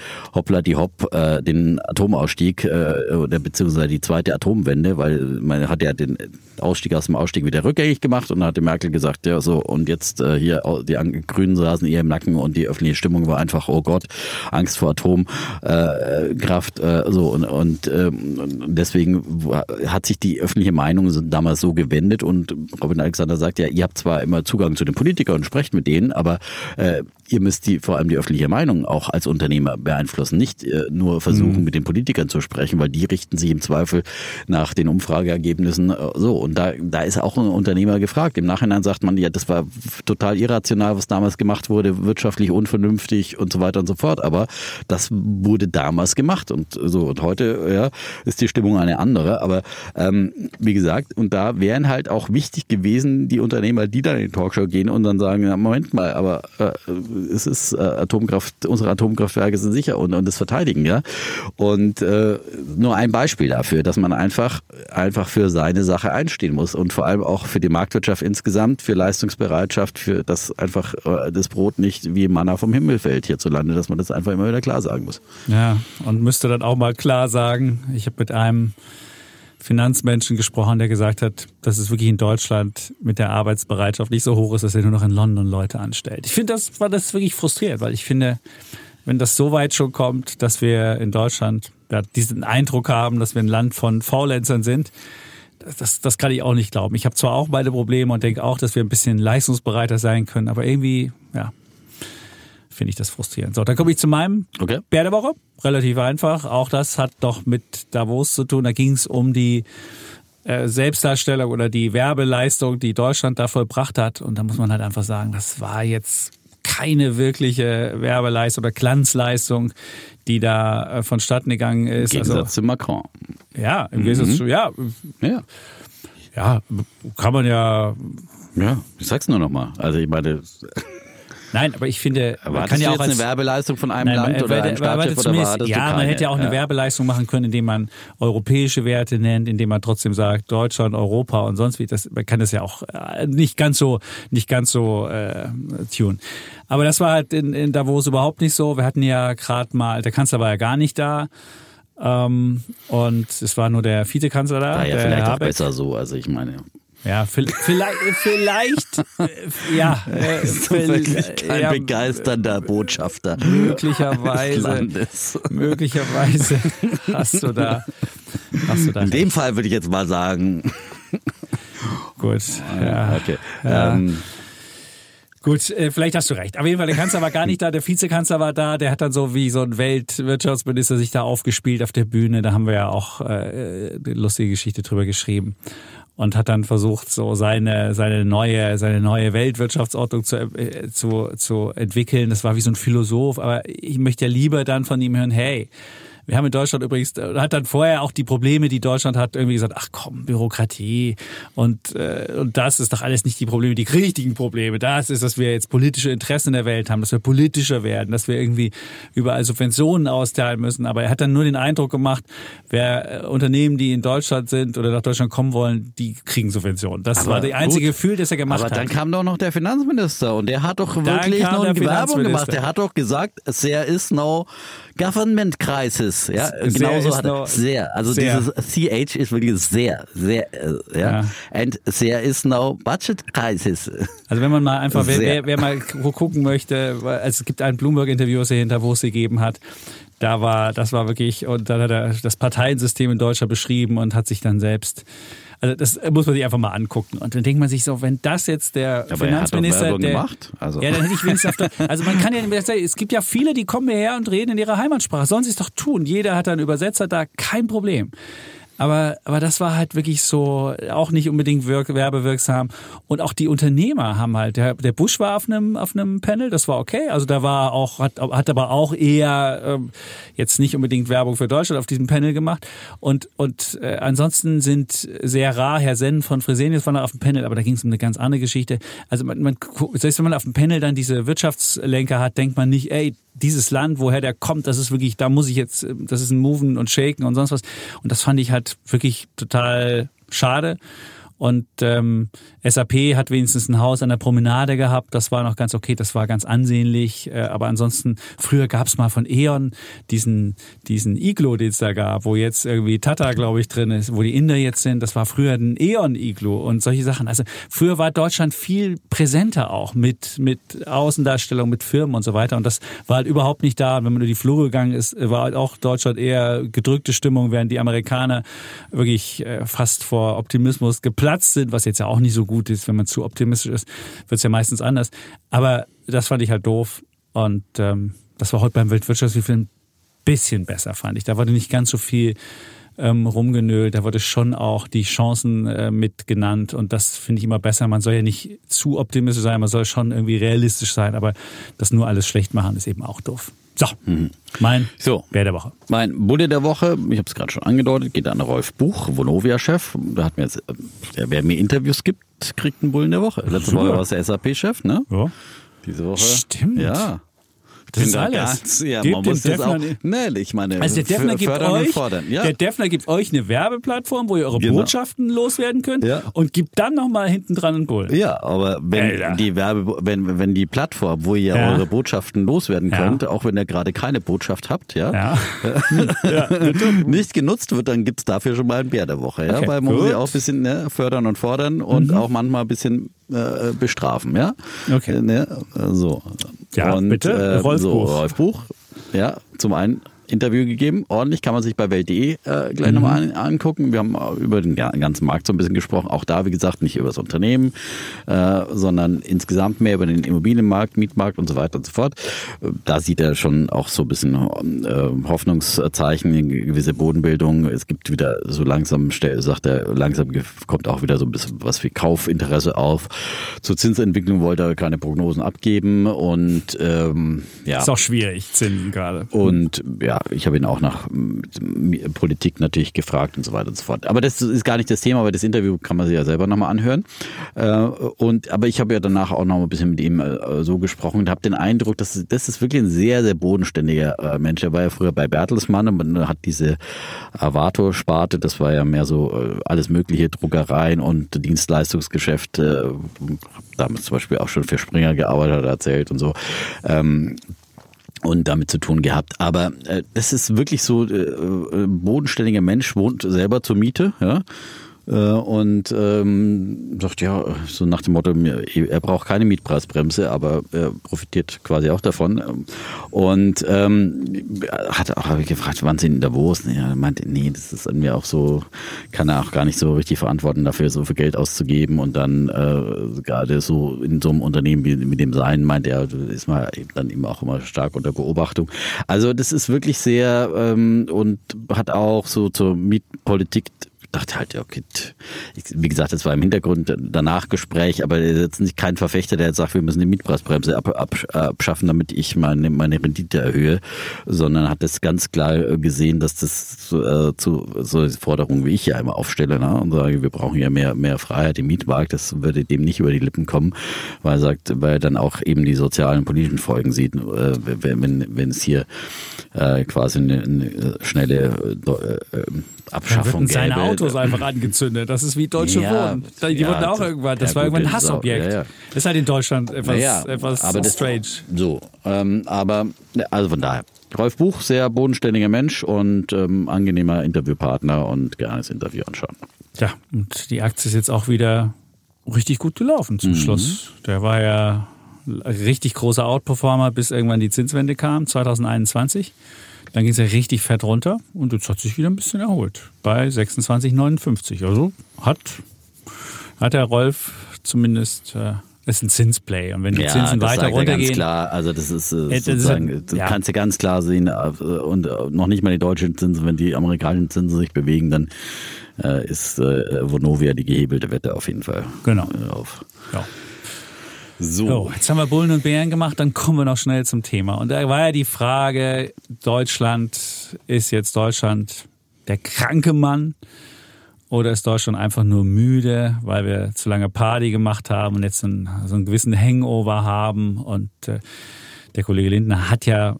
den Atomausstieg oder beziehungsweise die zweite Atomwende, weil man hat ja den Ausstieg aus dem Ausstieg wieder rückgängig gemacht und dann hatte Merkel gesagt, ja, so, und jetzt hier, die Grünen saßen ihr im Nacken und die öffentliche Stimmung war einfach, oh Gott, Angst vor Atomkraft, und deswegen hat sich die öffentliche Meinung damals so gewendet und Robin Alexander sagt ja, ihr habt zwar immer Zugang zu den Politikern und sprecht mit denen, aber ihr müsst vor allem die öffentliche Meinung auch als Unternehmer beeinflussen, nicht nur versuchen, mit den Politikern zu sprechen, weil die richten sich im Zweifel nach den Umfrageergebnissen, und da ist auch ein Unternehmer gefragt. Im Nachhinein sagt man, ja, das war total irrational, was damals gemacht wurde, wirtschaftlich unvernünftig und so weiter und so fort, aber das wurde damals gemacht und so, und heute ist die Stimmung eine andere, aber wie gesagt, und da wären halt auch wichtig gewesen, die Unternehmer, die dann in die Talkshow gehen und dann sagen, ja, Moment mal, aber es ist Atomkraft, unsere Atomkraftwerke sind sicher und das verteidigen, ja, und nur ein Beispiel dafür, dass man einfach für seine Sache einstehen muss und vor allem auch für die Marktwirtschaft insgesamt, für Leistungsbereitschaft, für das einfach das Brot nicht wie Manna vom Himmel fällt hierzulande, dass man das einfach immer wieder klar sagen muss. Ja, und müsste dann auch mal klar sagen, ich habe mit einem Finanzmenschen gesprochen, der gesagt hat, dass es wirklich in Deutschland mit der Arbeitsbereitschaft nicht so hoch ist, dass er nur noch in London Leute anstellt. Ich finde, das wirklich frustrierend, weil ich finde, wenn das so weit schon kommt, dass wir in Deutschland diesen Eindruck haben, dass wir ein Land von Faulenzern sind, das kann ich auch nicht glauben. Ich habe zwar auch meine Probleme und denke auch, dass wir ein bisschen leistungsbereiter sein können, aber irgendwie, finde ich das frustrierend. So, dann komme ich zu meinem Bär der Woche. Relativ einfach. Auch das hat doch mit Davos zu tun. Da ging es um die Selbstdarstellung oder die Werbeleistung, die Deutschland da vollbracht hat. Und da muss man halt einfach sagen, das war jetzt keine wirkliche Werbeleistung oder Glanzleistung, die da vonstatten gegangen ist. Im Gegensatz zu Macron. Ja, im Gegensatz zu, ja, kann man ja... Ja, ich sag's nur nochmal. Also ich meine... Nein, aber ich finde, man kann ja auch eine Werbeleistung von einem Land oder einem Staatschef oder war das Türkei? Man hätte ja auch eine Werbeleistung machen können, indem man europäische Werte nennt, indem man trotzdem sagt Deutschland, Europa und sonst wie. Man kann das ja auch nicht ganz so tunen. Aber das war halt in Davos überhaupt nicht so. Wir hatten ja gerade mal, der Kanzler war ja gar nicht da. Und es war nur der Vizekanzler da. War ja vielleicht auch besser so, also ich meine... Ja, vielleicht kein begeisternder Botschafter. Möglicherweise hast du da. In dem Fall würde ich jetzt mal sagen. Gut. Ja, okay. Ja. Gut, vielleicht hast du recht. Auf jeden Fall, der Kanzler war gar nicht da, der Vizekanzler war da, der hat dann so wie so ein Weltwirtschaftsminister sich da aufgespielt auf der Bühne. Da haben wir ja auch eine lustige Geschichte drüber geschrieben. Und hat dann versucht, so seine neue Weltwirtschaftsordnung zu entwickeln. Das war wie so ein Philosoph, aber ich möchte ja lieber dann von ihm hören, hey, wir haben in Deutschland übrigens, hat dann vorher auch die Probleme, die Deutschland hat, irgendwie gesagt, ach komm, Bürokratie und das ist doch alles nicht die Probleme, die richtigen Probleme. Das ist, dass wir jetzt politische Interessen in der Welt haben, dass wir politischer werden, dass wir irgendwie überall Subventionen austeilen müssen. Aber er hat dann nur den Eindruck gemacht, wer Unternehmen, die in Deutschland sind oder nach Deutschland kommen wollen, die kriegen Subventionen. Das aber war das einzige Gefühl, das er gemacht hat. Aber dann kam doch noch der Finanzminister und der hat doch wirklich noch eine Werbung gemacht. Der hat doch gesagt, there is no government crisis. Ja, genauso hat er sehr. Also sehr. Dieses CH ist wirklich sehr, sehr, ja. And there is no budget crisis. Also wenn man mal einfach, wer mal gucken möchte, also es gibt ein Bloomberg-Interview, was er hinter Davos gegeben hat, das war wirklich, und dann hat er das Parteiensystem in Deutschland beschrieben und hat sich dann selbst, also das muss man sich einfach mal angucken. Und dann denkt man sich so, wenn das jetzt der aber Finanzminister... Er hat der, gemacht. Also. Ja, dann hätte ich wenigstens... Also man kann ja nicht mehr sagen, es gibt ja viele, die kommen hierher und reden in ihrer Heimatsprache. Sollen sie es doch tun. Jeder hat einen Übersetzer da, kein Problem. Aber das war halt wirklich so, auch nicht unbedingt werbewirksam. Und auch die Unternehmer haben halt, der Bush war auf einem Panel, das war okay. Also da war auch, hat aber auch eher jetzt nicht unbedingt Werbung für Deutschland auf diesem Panel gemacht. Und ansonsten sind sehr rar, Herr Senn von Fresenius war noch auf dem Panel, aber da ging es um eine ganz andere Geschichte. Also man selbst wenn man auf dem Panel dann diese Wirtschaftslenker hat, denkt man nicht, ey, dieses Land, woher der kommt, das ist wirklich, da muss ich jetzt, das ist ein Moven und Shaken und sonst was. Und das fand ich halt wirklich total schade. Und SAP hat wenigstens ein Haus an der Promenade gehabt, das war noch ganz okay, das war ganz ansehnlich, aber ansonsten, früher gab es mal von E.ON diesen Iglo, den es da gab, wo jetzt irgendwie Tata, glaube ich, drin ist, wo die Inder jetzt sind, das war früher ein E.ON-Iglo und solche Sachen. Also früher war Deutschland viel präsenter auch mit Außendarstellung, mit Firmen und so weiter und das war halt überhaupt nicht da. Und wenn man über die Flure gegangen ist, war halt auch Deutschland eher gedrückte Stimmung, während die Amerikaner wirklich fast vor Optimismus geplatzt sind, was jetzt ja auch nicht so gut ist, wenn man zu optimistisch ist, wird es ja meistens anders. Aber das fand ich halt doof und das war heute beim Weltwirtschaftsforum ein bisschen besser, fand ich. Da wurde nicht ganz so viel rumgenölt, da wurde schon auch die Chancen mit genannt und das finde ich immer besser. Man soll ja nicht zu optimistisch sein, man soll schon irgendwie realistisch sein, aber das nur alles schlecht machen ist eben auch doof. So, Bär der Woche. Mein Bulle der Woche, ich habe es gerade schon angedeutet, geht an Rolf Buch, Vonovia-Chef. Wer mir Interviews gibt, kriegt einen Bullen der Woche. Letzte Woche war es der SAP-Chef, ne? Ja. Diese Woche. Stimmt. Ja. Das ist alles. Ganz, ja, man muss das auch. Ne, ich meine, also der Deffner gibt euch eine Werbeplattform, wo ihr eure Botschaften loswerden könnt und gibt dann nochmal hinten dran einen Bullen. Ja, aber wenn die Plattform, wo ihr eure Botschaften loswerden könnt, auch wenn ihr gerade keine Botschaft habt, nicht genutzt wird, dann gibt es dafür schon mal einen Bär der Woche. Ja? Okay, weil man muss ja auch ein bisschen fördern und fordern und auch manchmal ein bisschen bestrafen. Ja? Okay. So. Ja, und, bitte. Rolf Buch, ja, zum einen Interview gegeben, ordentlich, kann man sich bei Welt.de gleich nochmal angucken. Wir haben über den ganzen Markt so ein bisschen gesprochen, auch da, wie gesagt, nicht über das Unternehmen, sondern insgesamt mehr über den Immobilienmarkt, Mietmarkt und so weiter und so fort. Da sieht er schon auch so ein bisschen Hoffnungszeichen, eine gewisse Bodenbildung. Es gibt wieder so langsam, sagt er, langsam kommt auch wieder so ein bisschen was wie Kaufinteresse auf. Zur Zinsentwicklung wollte er keine Prognosen abgeben und ist auch schwierig, Zinsen gerade. Und ich habe ihn auch nach Politik natürlich gefragt und so weiter und so fort. Aber das ist gar nicht das Thema, weil das Interview kann man sich ja selber nochmal anhören. Aber ich habe ja danach auch nochmal ein bisschen mit ihm so gesprochen und habe den Eindruck, dass das ist wirklich ein sehr, sehr bodenständiger Mensch. Er war ja früher bei Bertelsmann und man hat diese Avato-Sparte, das war ja mehr so alles mögliche, Druckereien und Dienstleistungsgeschäfte. Damals zum Beispiel auch schon für Springer gearbeitet, hat er erzählt und so. Und damit zu tun gehabt. Aber das ist wirklich so, bodenständiger Mensch, wohnt selber zur Miete, ja. und sagt, ja, so nach dem Motto, er braucht keine Mietpreisbremse, aber er profitiert quasi auch davon. Und hat auch gefragt, wann sind in Davos? Er meinte, nee, das ist an mir auch so, kann er auch gar nicht so richtig verantworten, dafür so viel Geld auszugeben. Und dann gerade so in so einem Unternehmen wie mit dem Sein, meint er, ist man dann eben auch immer stark unter Beobachtung. Also das ist wirklich sehr und hat auch so zur Mietpolitik, dachte halt, okay, wie gesagt, das war im Hintergrund danach Gespräch, aber jetzt nicht kein Verfechter, der jetzt sagt, wir müssen die Mietpreisbremse abschaffen, damit ich meine Rendite erhöhe, sondern hat das ganz klar gesehen, dass das zu so Forderungen, wie ich ja immer aufstelle, ne? Und sage, wir brauchen ja mehr Freiheit im Mietmarkt, das würde dem nicht über die Lippen kommen, weil er sagt, weil er dann auch eben die sozialen, politischen Folgen sieht, wenn es hier quasi eine schnelle Abschaffung gäbe. Seine Autos einfach angezündet. Das ist wie Deutsche Wohnen. Die wurden auch irgendwann, das war irgendwann ein Hassobjekt. Ja, ja. Das ist halt in Deutschland etwas aber strange. Also von daher. Rolf Buch, sehr bodenständiger Mensch und angenehmer Interviewpartner und gerne das Interview anschauen. Ja, und die Aktie ist jetzt auch wieder richtig gut gelaufen zum Schluss. Der war ja richtig großer Outperformer, bis irgendwann die Zinswende kam, 2021. Dann ging es ja richtig fett runter und jetzt hat sich wieder ein bisschen erholt. Bei 26,59. Also hat der Rolf zumindest, ist ein Zinsplay. Und wenn die Zinsen weiter runtergehen. Ja, ganz klar. Also das ist sozusagen, das kannst du ganz klar sehen. Und noch nicht mal die deutschen Zinsen, wenn die amerikanischen Zinsen sich bewegen, dann ist Vonovia die gehebelte Wette auf jeden Fall. Genau. Ja. So, jetzt haben wir Bullen und Bären gemacht, dann kommen wir noch schnell zum Thema. Und da war ja die Frage, Deutschland, ist jetzt Deutschland der kranke Mann oder ist Deutschland einfach nur müde, weil wir zu lange Party gemacht haben und jetzt so einen gewissen Hangover haben. Und der Kollege Lindner hat ja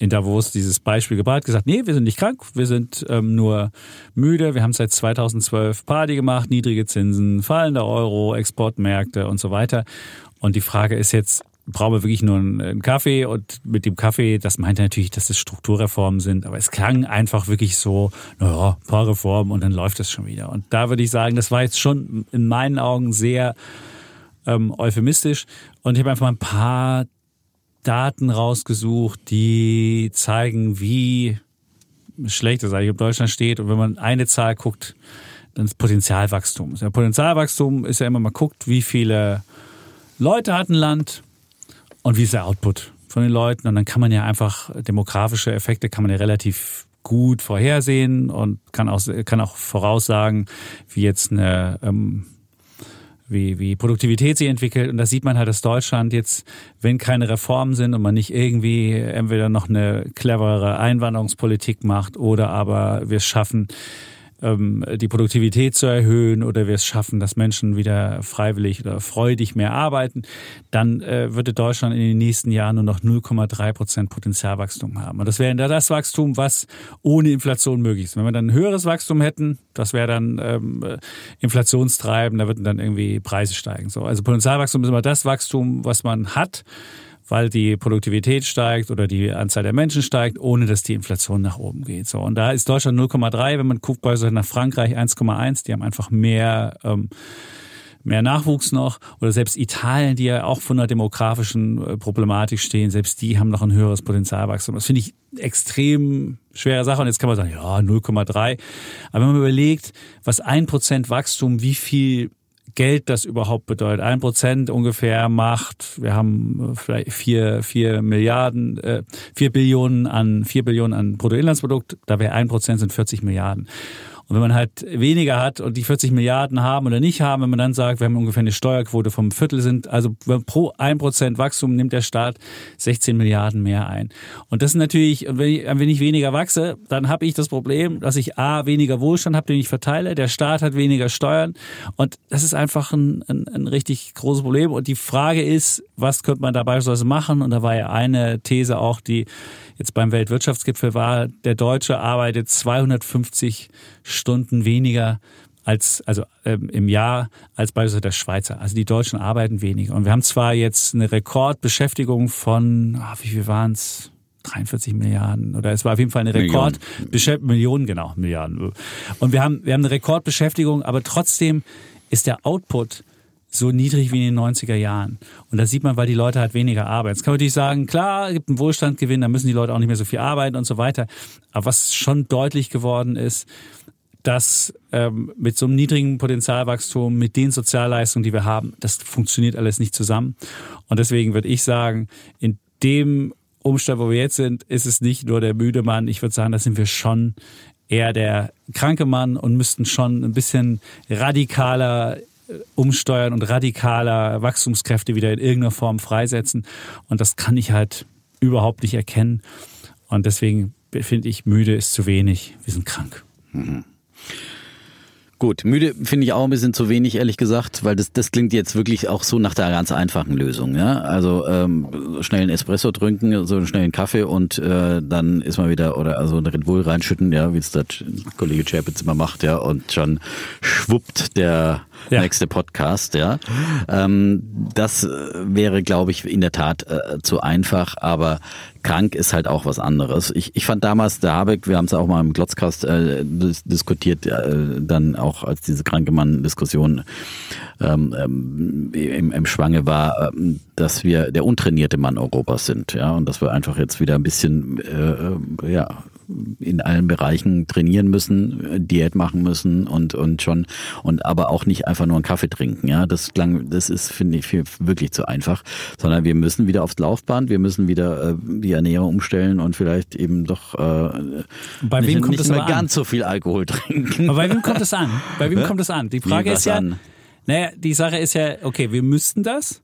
in Davos dieses Beispiel gebracht, gesagt, nee, wir sind nicht krank, wir sind nur müde, wir haben seit 2012 Party gemacht, niedrige Zinsen, fallender Euro, Exportmärkte und so weiter. Und die Frage ist jetzt, brauchen wir wirklich nur einen Kaffee? Und mit dem Kaffee, das meint er natürlich, dass es Strukturreformen sind, aber es klang einfach wirklich so, naja, ein paar Reformen und dann läuft das schon wieder. Und da würde ich sagen, das war jetzt schon in meinen Augen sehr euphemistisch und ich habe einfach mal ein paar Daten rausgesucht, die zeigen, wie schlecht es eigentlich um Deutschland steht. Und wenn man eine Zahl guckt, dann ist Potenzialwachstum. Ja, Potenzialwachstum ist ja immer, man guckt, wie viele Leute hat ein Land und wie ist der Output von den Leuten. Und dann kann man ja einfach demografische Effekte kann man ja relativ gut vorhersehen und kann auch voraussagen, wie jetzt eine wie Produktivität sich entwickelt. Und da sieht man halt, dass Deutschland jetzt, wenn keine Reformen sind und man nicht irgendwie entweder noch eine cleverere Einwanderungspolitik macht oder aber wir es schaffen, die Produktivität zu erhöhen oder wir es schaffen, dass Menschen wieder freiwillig oder freudig mehr arbeiten, dann würde Deutschland in den nächsten Jahren nur noch 0,3% Potenzialwachstum haben. Und das wäre das Wachstum, was ohne Inflation möglich ist. Wenn wir dann ein höheres Wachstum hätten, das wäre dann inflationstreibend, da würden dann irgendwie Preise steigen. So, also Potenzialwachstum ist immer das Wachstum, was man hat, weil die Produktivität steigt oder die Anzahl der Menschen steigt, ohne dass die Inflation nach oben geht. So, und da ist Deutschland 0,3, wenn man guckt bei so nach Frankreich 1,1, die haben einfach mehr Nachwuchs noch. Oder selbst Italien, die ja auch von einer demografischen Problematik stehen, selbst die haben noch ein höheres Potenzialwachstum. Das finde ich extrem schwere Sache. Und jetzt kann man sagen, ja, 0,3. Aber wenn man überlegt, was 1% Wachstum, wie viel Geld das überhaupt bedeutet. 1% ungefähr macht, wir haben vielleicht 4 Billionen an Bruttoinlandsprodukt, da wäre 1% sind 40 Milliarden. Und wenn man halt weniger hat und die 40 Milliarden haben oder nicht haben, wenn man dann sagt, wir haben ungefähr eine Steuerquote vom Viertel sind, also pro 1% Wachstum nimmt der Staat 16 Milliarden mehr ein. Und das ist natürlich, wenn ich weniger wachse, dann habe ich das Problem, dass ich A, weniger Wohlstand habe, den ich verteile, der Staat hat weniger Steuern und das ist einfach ein richtig großes Problem. Und die Frage ist, was könnte man da beispielsweise machen? Und da war ja eine These auch, die jetzt beim Weltwirtschaftsgipfel war, der Deutsche arbeitet 250 Stunden weniger im Jahr als beispielsweise der Schweizer. Also die Deutschen arbeiten weniger. Und wir haben zwar jetzt eine Rekordbeschäftigung von, wie viel waren es? 43 Milliarden oder es war auf jeden Fall eine Milliarden. Und wir haben eine Rekordbeschäftigung, aber trotzdem ist der Output so niedrig wie in den 90er Jahren. Und das sieht man, weil die Leute halt weniger arbeiten. Jetzt kann man natürlich sagen, klar, es gibt einen Wohlstandgewinn, da müssen die Leute auch nicht mehr so viel arbeiten und so weiter. Aber was schon deutlich geworden ist, dass mit so einem niedrigen Potenzialwachstum, mit den Sozialleistungen, die wir haben, das funktioniert alles nicht zusammen. Und deswegen würde ich sagen, in dem Umstand, wo wir jetzt sind, ist es nicht nur der müde Mann. Ich würde sagen, da sind wir schon eher der kranke Mann und müssten schon ein bisschen radikaler umsteuern und radikaler Wachstumskräfte wieder in irgendeiner Form freisetzen. Und das kann ich halt überhaupt nicht erkennen. Und deswegen finde ich, müde ist zu wenig. Wir sind krank. Mhm. Gut, müde finde ich auch ein bisschen zu wenig, ehrlich gesagt, weil das klingt jetzt wirklich auch so nach der ganz einfachen Lösung. Ja? Also schnell einen Espresso trinken, so einen schnellen Kaffee und dann ist man wieder, oder also einen Red Bull reinschütten, ja, wie es der Kollege Zschäpitz immer macht, ja, und schon schwuppt der nächste Podcast. Ja, das wäre, glaube ich, in der Tat zu einfach, aber krank ist halt auch was anderes. Ich fand damals der Habeck, wir haben es auch mal im Glotzkast diskutiert, dann auch als diese kranke Mann-Diskussion im Schwange war, dass wir der untrainierte Mann Europas sind, ja, und dass wir einfach jetzt wieder ein bisschen in allen Bereichen trainieren müssen, Diät machen müssen und aber auch nicht einfach nur einen Kaffee trinken, ja, das ist, finde ich, wirklich zu einfach, sondern wir müssen wieder aufs Laufband, wir müssen wieder die Ernährung umstellen und vielleicht eben doch nicht mehr ganz so viel Alkohol trinken. Aber bei wem kommt es an? Die Frage ist ja, die Sache ist ja, okay, wir müssten das,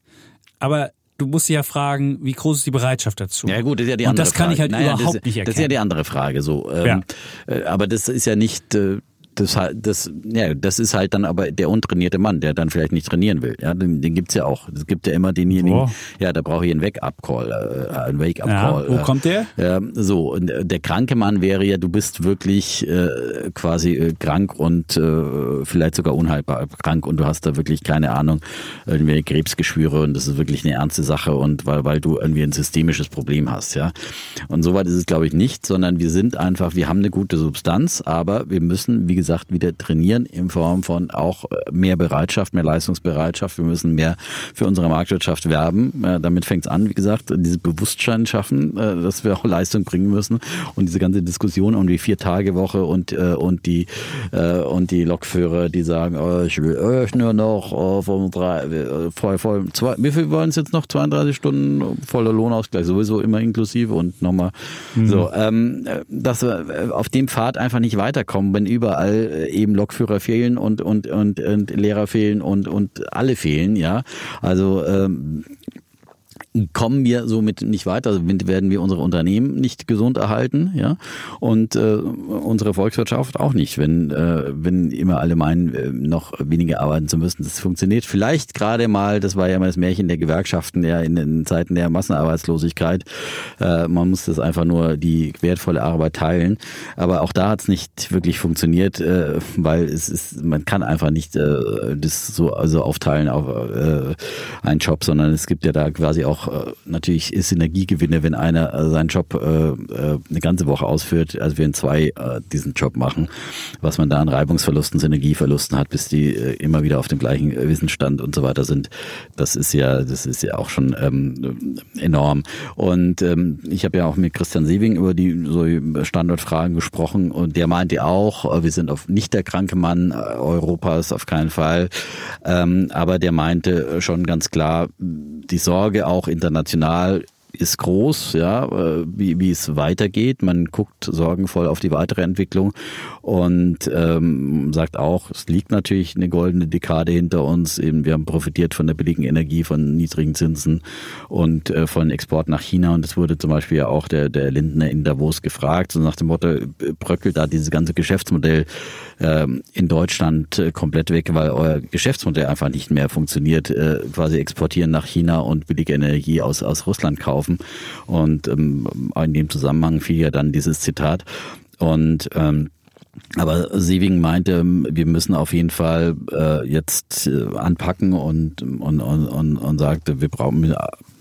aber du musst dich ja fragen, wie groß ist die Bereitschaft dazu? Ja gut, das ist ja die andere Frage. Und das kann ich halt überhaupt nicht erkennen. Das ist ja die andere Frage. So, aber das ist ja nicht... Das ist halt dann aber der untrainierte Mann, der dann vielleicht nicht trainieren will. Ja, den gibt's ja auch. Es gibt ja immer denjenigen, da brauche ich einen Wake-up-Call. Wo kommt der? Und der kranke Mann wäre ja, du bist wirklich quasi krank und vielleicht sogar unheilbar krank und du hast da wirklich keine Ahnung, irgendwie Krebsgeschwüre und das ist wirklich eine ernste Sache und weil du irgendwie ein systemisches Problem hast, ja. Und soweit ist es, glaube ich, nicht, sondern wir haben eine gute Substanz, aber wir müssen, wie gesagt, wieder trainieren in Form von auch mehr Bereitschaft, mehr Leistungsbereitschaft. Wir müssen mehr für unsere Marktwirtschaft werben. Damit fängt es an, wie gesagt, dieses Bewusstsein schaffen, dass wir auch Leistung bringen müssen. Und diese ganze Diskussion um die 4-Tage-Woche und die Lokführer, die sagen, ich will nur noch wie viel wollen es jetzt noch? 32 Stunden voller Lohnausgleich, sowieso immer inklusive und nochmal. Mhm. So, dass wir auf dem Pfad einfach nicht weiterkommen, wenn überall eben Lokführer fehlen und Lehrer fehlen und alle fehlen, ja. Also kommen wir somit nicht weiter, werden wir unsere Unternehmen nicht gesund erhalten, ja, und unsere Volkswirtschaft auch nicht, wenn immer alle meinen, noch weniger arbeiten zu müssen. Das funktioniert vielleicht gerade mal, das war ja mal das Märchen der Gewerkschaften, ja, in den Zeiten der Massenarbeitslosigkeit. Man muss das einfach nur die wertvolle Arbeit teilen, aber auch da hat es nicht wirklich funktioniert, weil man kann einfach nicht das so aufteilen auf einen Job, sondern es gibt ja da quasi auch natürlich ist Synergiegewinne, wenn einer seinen Job eine ganze Woche ausführt, als wenn zwei diesen Job machen, was man da an Reibungsverlusten, Synergieverlusten hat, bis die immer wieder auf dem gleichen Wissensstand und so weiter sind. Das ist ja auch schon enorm. Und ich habe ja auch mit Christian Sewing über die so Standortfragen gesprochen und der meinte auch, wir sind nicht der kranke Mann Europas, auf keinen Fall. Aber der meinte schon ganz klar, die Sorge auch international ist groß, ja, wie es weitergeht. Man guckt sorgenvoll auf die weitere Entwicklung und sagt auch, es liegt natürlich eine goldene Dekade hinter uns. Eben, wir haben profitiert von der billigen Energie, von niedrigen Zinsen und von Export nach China. Und es wurde zum Beispiel ja auch der Lindner in Davos gefragt, so nach dem Motto, bröckelt da dieses ganze Geschäftsmodell in Deutschland komplett weg, weil euer Geschäftsmodell einfach nicht mehr funktioniert. Quasi exportieren nach China und billige Energie aus Russland kaufen. Und in dem Zusammenhang fiel ja dann dieses Zitat. Und aber Sewing meinte, wir müssen auf jeden Fall jetzt anpacken und sagte, wir brauchen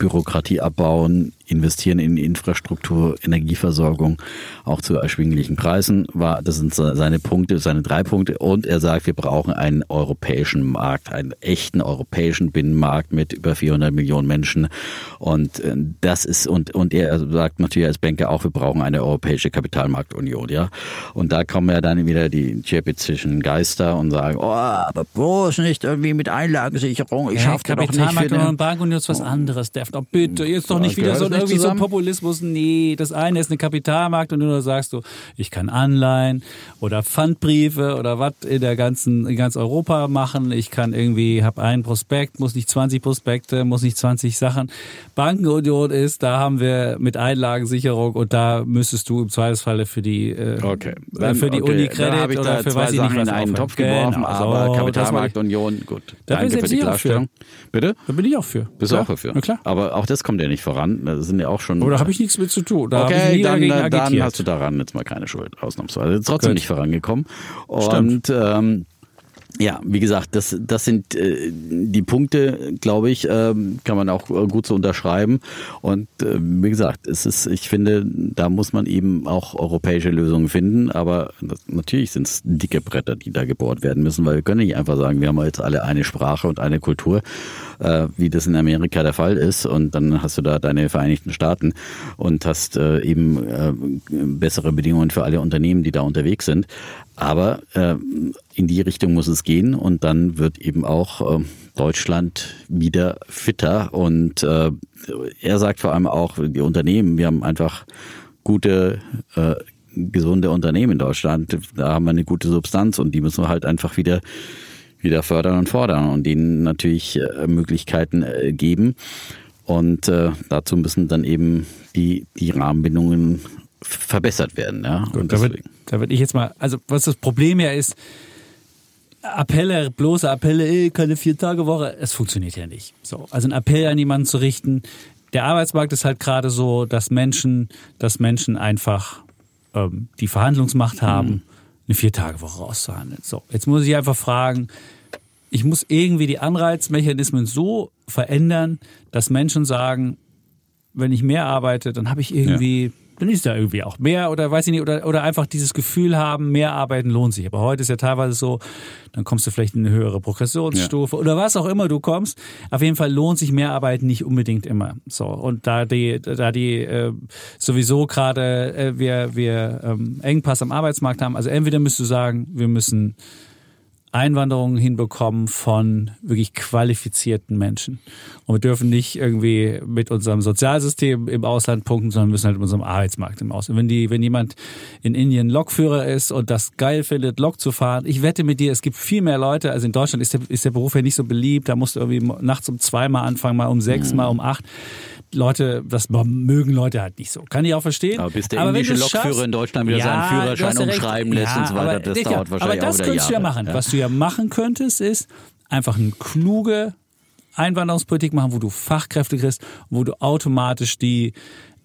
Bürokratie abbauen, investieren in Infrastruktur, Energieversorgung, auch zu erschwinglichen Preisen. Das sind seine drei Punkte. Und er sagt, wir brauchen einen europäischen Markt, einen echten europäischen Binnenmarkt mit über 400 Millionen Menschen. Und er sagt natürlich als Banker auch, wir brauchen eine europäische Kapitalmarktunion, ja. Und da kommen ja dann wieder die Schäpitzischen Geister und sagen, aber bloß nicht irgendwie mit Einlagensicherung. Ich schaffe doch nicht. Kapitalmarktunion und Bankunion ist was anderes, Deffner. Oh, bitte, jetzt doch nicht wieder so irgendwie so Populismus. Nee, das eine ist eine Kapitalmarktunion, da sagst du, ich kann Anleihen oder Pfandbriefe oder was in ganz Europa machen. Ich kann irgendwie, habe einen Prospekt, muss nicht 20 Prospekte, muss nicht 20 Sachen. Bankenunion ist, da haben wir mit Einlagensicherung und da müsstest du im Zweifelsfalle für die Unicredit oder für weiß ich nicht was in einen Topf geworfen, genau. Aber Kapitalmarktunion, gut. Da danke für die Klarstellung. Bitte? Da bin ich auch für. Bist du auch dafür? Na klar. Aber auch das kommt ja nicht voran. Da sind ja auch schon. Oder habe ich nichts mit zu tun. Da okay, ich nie dann hast du daran jetzt mal keine Schuld, ausnahmsweise. Trotzdem nicht vorangekommen. Stimmt. Und ja, wie gesagt, das sind die Punkte, glaube ich, kann man auch gut so unterschreiben. Und wie gesagt, ich finde, da muss man eben auch europäische Lösungen finden. Aber natürlich sind es dicke Bretter, die da gebohrt werden müssen, weil wir können nicht einfach sagen, wir haben jetzt alle eine Sprache und eine Kultur, wie das in Amerika der Fall ist. Und dann hast du da deine Vereinigten Staaten und hast eben bessere Bedingungen für alle Unternehmen, die da unterwegs sind. Aber in die Richtung muss es gehen und dann wird eben auch Deutschland wieder fitter. Und er sagt vor allem auch, die Unternehmen, wir haben einfach gute, gesunde Unternehmen in Deutschland. Da haben wir eine gute Substanz und die müssen wir halt einfach wieder fördern und fordern und denen natürlich Möglichkeiten geben. Und dazu müssen dann eben die Rahmenbedingungen verbessert werden. Ja? Gut, und deswegen. Da würde ich jetzt mal, also was das Problem ja ist, bloße Appelle, keine 4-Tage-Woche, es funktioniert ja nicht. So, also ein Appell an jemanden zu richten. Der Arbeitsmarkt ist halt gerade so, dass Menschen einfach die Verhandlungsmacht haben, eine 4-Tage-Woche auszuhandeln. So, jetzt muss ich einfach fragen, ich muss irgendwie die Anreizmechanismen so verändern, dass Menschen sagen, wenn ich mehr arbeite, dann habe ich irgendwie... Ja. Dann ist da irgendwie auch mehr oder weiß ich nicht, oder einfach dieses Gefühl haben, mehr arbeiten lohnt sich. Aber heute ist ja teilweise so, dann kommst du vielleicht in eine höhere Progressionsstufe oder was auch immer du kommst. Auf jeden Fall lohnt sich mehr arbeiten nicht unbedingt immer. So, und da die sowieso gerade wir Engpass am Arbeitsmarkt haben, also entweder müsst du sagen, wir müssen Einwanderung hinbekommen von wirklich qualifizierten Menschen. Und wir dürfen nicht irgendwie mit unserem Sozialsystem im Ausland punkten, sondern müssen halt mit unserem Arbeitsmarkt im Ausland. Wenn jemand in Indien Lokführer ist und das geil findet, Lok zu fahren, ich wette mit dir, es gibt viel mehr Leute, also in Deutschland ist der Beruf ja nicht so beliebt, da musst du irgendwie nachts um 2 anfangen, mal um 6, mal um 8. Leute, das mögen Leute halt nicht so. Kann ich auch verstehen. Aber bis der indische Lokführer schaffst, in Deutschland wieder seinen Führerschein umschreiben lässt und so weiter, das dauert wahrscheinlich auch wieder Jahre. Aber das könntest du ja machen. Ja. Was du ja machen könntest, ist einfach eine kluge Einwanderungspolitik machen, wo du Fachkräfte kriegst, wo du automatisch die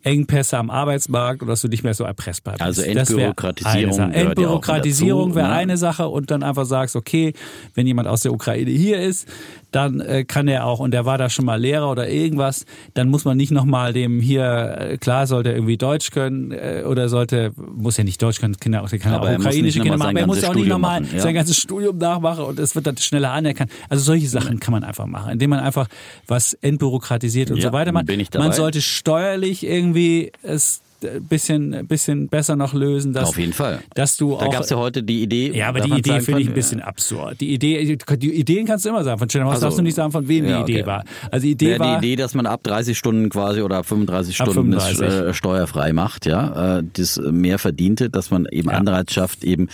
Engpässe am Arbeitsmarkt oder dass du nicht mehr so erpressbar bist. Also Entbürokratisierung wäre eine Sache und dann einfach sagst, okay, wenn jemand aus der Ukraine hier ist, dann kann er auch, und der war da schon mal Lehrer oder irgendwas, dann muss man nicht nochmal dem hier, klar sollte er irgendwie Deutsch können oder muss ja nicht Deutsch können, Kinder, der kann aber auch ukrainische Kinder machen, aber er muss ja auch nicht nochmal sein ganzes Studium nachmachen und es wird dann schneller anerkannt. Also solche Sachen kann man einfach machen, indem man einfach was entbürokratisiert und so weiter macht. Man sollte steuerlich irgendwie es ein bisschen besser noch lösen. Auf jeden Fall. Dass du da gab es ja heute die Idee. Ja, aber die Idee finde ich ein bisschen absurd. Die Ideen kannst du immer sagen. Von Schellenhaus darfst du nicht sagen, von wem die Idee war. Also die Idee, dass man ab 30 Stunden quasi oder ab 35 Stunden das steuerfrei macht, ja, das mehr verdiente, dass man eben Anreiz schafft, eben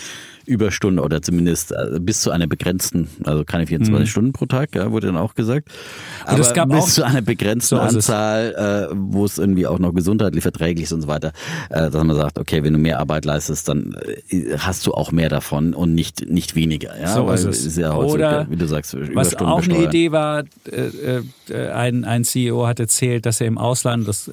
Überstunden oder zumindest bis zu einer begrenzten, also keine 24 Stunden pro Tag, ja, wurde dann auch gesagt. Aber es gab bis zu einer begrenzten Anzahl, wo es irgendwie auch noch gesundheitlich verträglich ist und so weiter, dass man sagt, okay, wenn du mehr Arbeit leistest, dann hast du auch mehr davon und nicht weniger. Ja? So ist ja oder, wie du sagst, Überstunden was auch besteuern. Eine Idee war, ein CEO hat erzählt, dass er im Ausland, das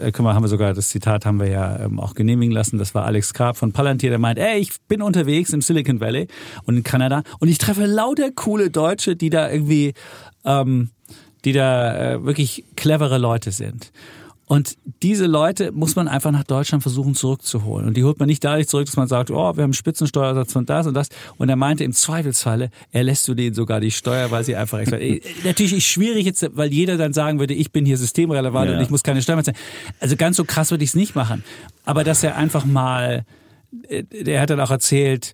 Zitat haben wir auch genehmigen lassen, das war Alex Karp von Palantir, der meint, ich bin unterwegs im Silicon Valley und in Kanada und ich treffe lauter coole Deutsche, die da irgendwie die da wirklich clevere Leute sind. Und diese Leute muss man einfach nach Deutschland versuchen zurückzuholen. Und die holt man nicht dadurch zurück, dass man sagt, oh, wir haben einen Spitzensteuersatz von das und das. Und er meinte im Zweifelsfalle, erlässt du denen sogar die Steuer, weil sie einfach... Natürlich ist schwierig jetzt, weil jeder dann sagen würde, ich bin hier systemrelevant und ich muss keine Steuern mehr zahlen. Also ganz so krass würde ich es nicht machen. Aber dass er einfach mal... Der hat dann auch erzählt...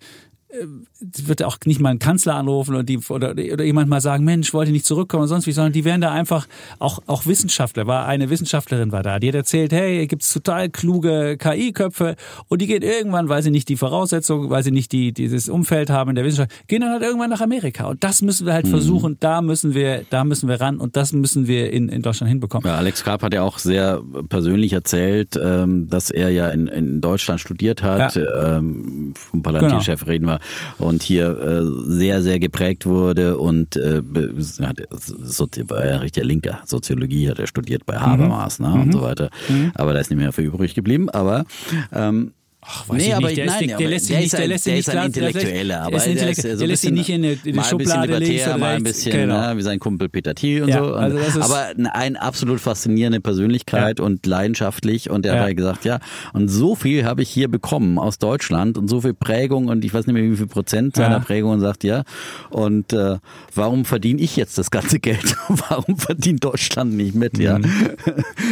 wird auch nicht mal einen Kanzler anrufen und oder jemand mal sagen, Mensch, wollte nicht zurückkommen und sonst wie, sondern die werden da einfach auch Wissenschaftler, eine Wissenschaftlerin war da, die hat erzählt, hey, gibt's total kluge KI-Köpfe und die gehen irgendwann, weil sie nicht die Voraussetzungen, weil sie nicht dieses Umfeld haben in der Wissenschaft, gehen dann halt irgendwann nach Amerika und das müssen wir halt versuchen, da müssen wir ran und das müssen wir in Deutschland hinbekommen. Ja, Alex Karp hat ja auch sehr persönlich erzählt, dass er ja in Deutschland studiert hat, vom Palantir-Chef reden wir, und hier sehr, sehr geprägt wurde und war ja ein richtiger Linker. Soziologie hat er studiert bei Habermas und so weiter. Mhm. Aber da ist nicht mehr viel übrig geblieben. Aber der lässt sich nicht in die Schublade legen. Mal ein bisschen wie sein Kumpel Peter Thiel und so. Also aber eine absolut faszinierende Persönlichkeit und leidenschaftlich. Und der hat halt gesagt, und so viel habe ich hier bekommen aus Deutschland und so viel Prägung und ich weiß nicht mehr, wie viel Prozent seiner Prägung und sagt, und warum verdiene ich jetzt das ganze Geld? Warum verdient Deutschland nicht mit? Ja,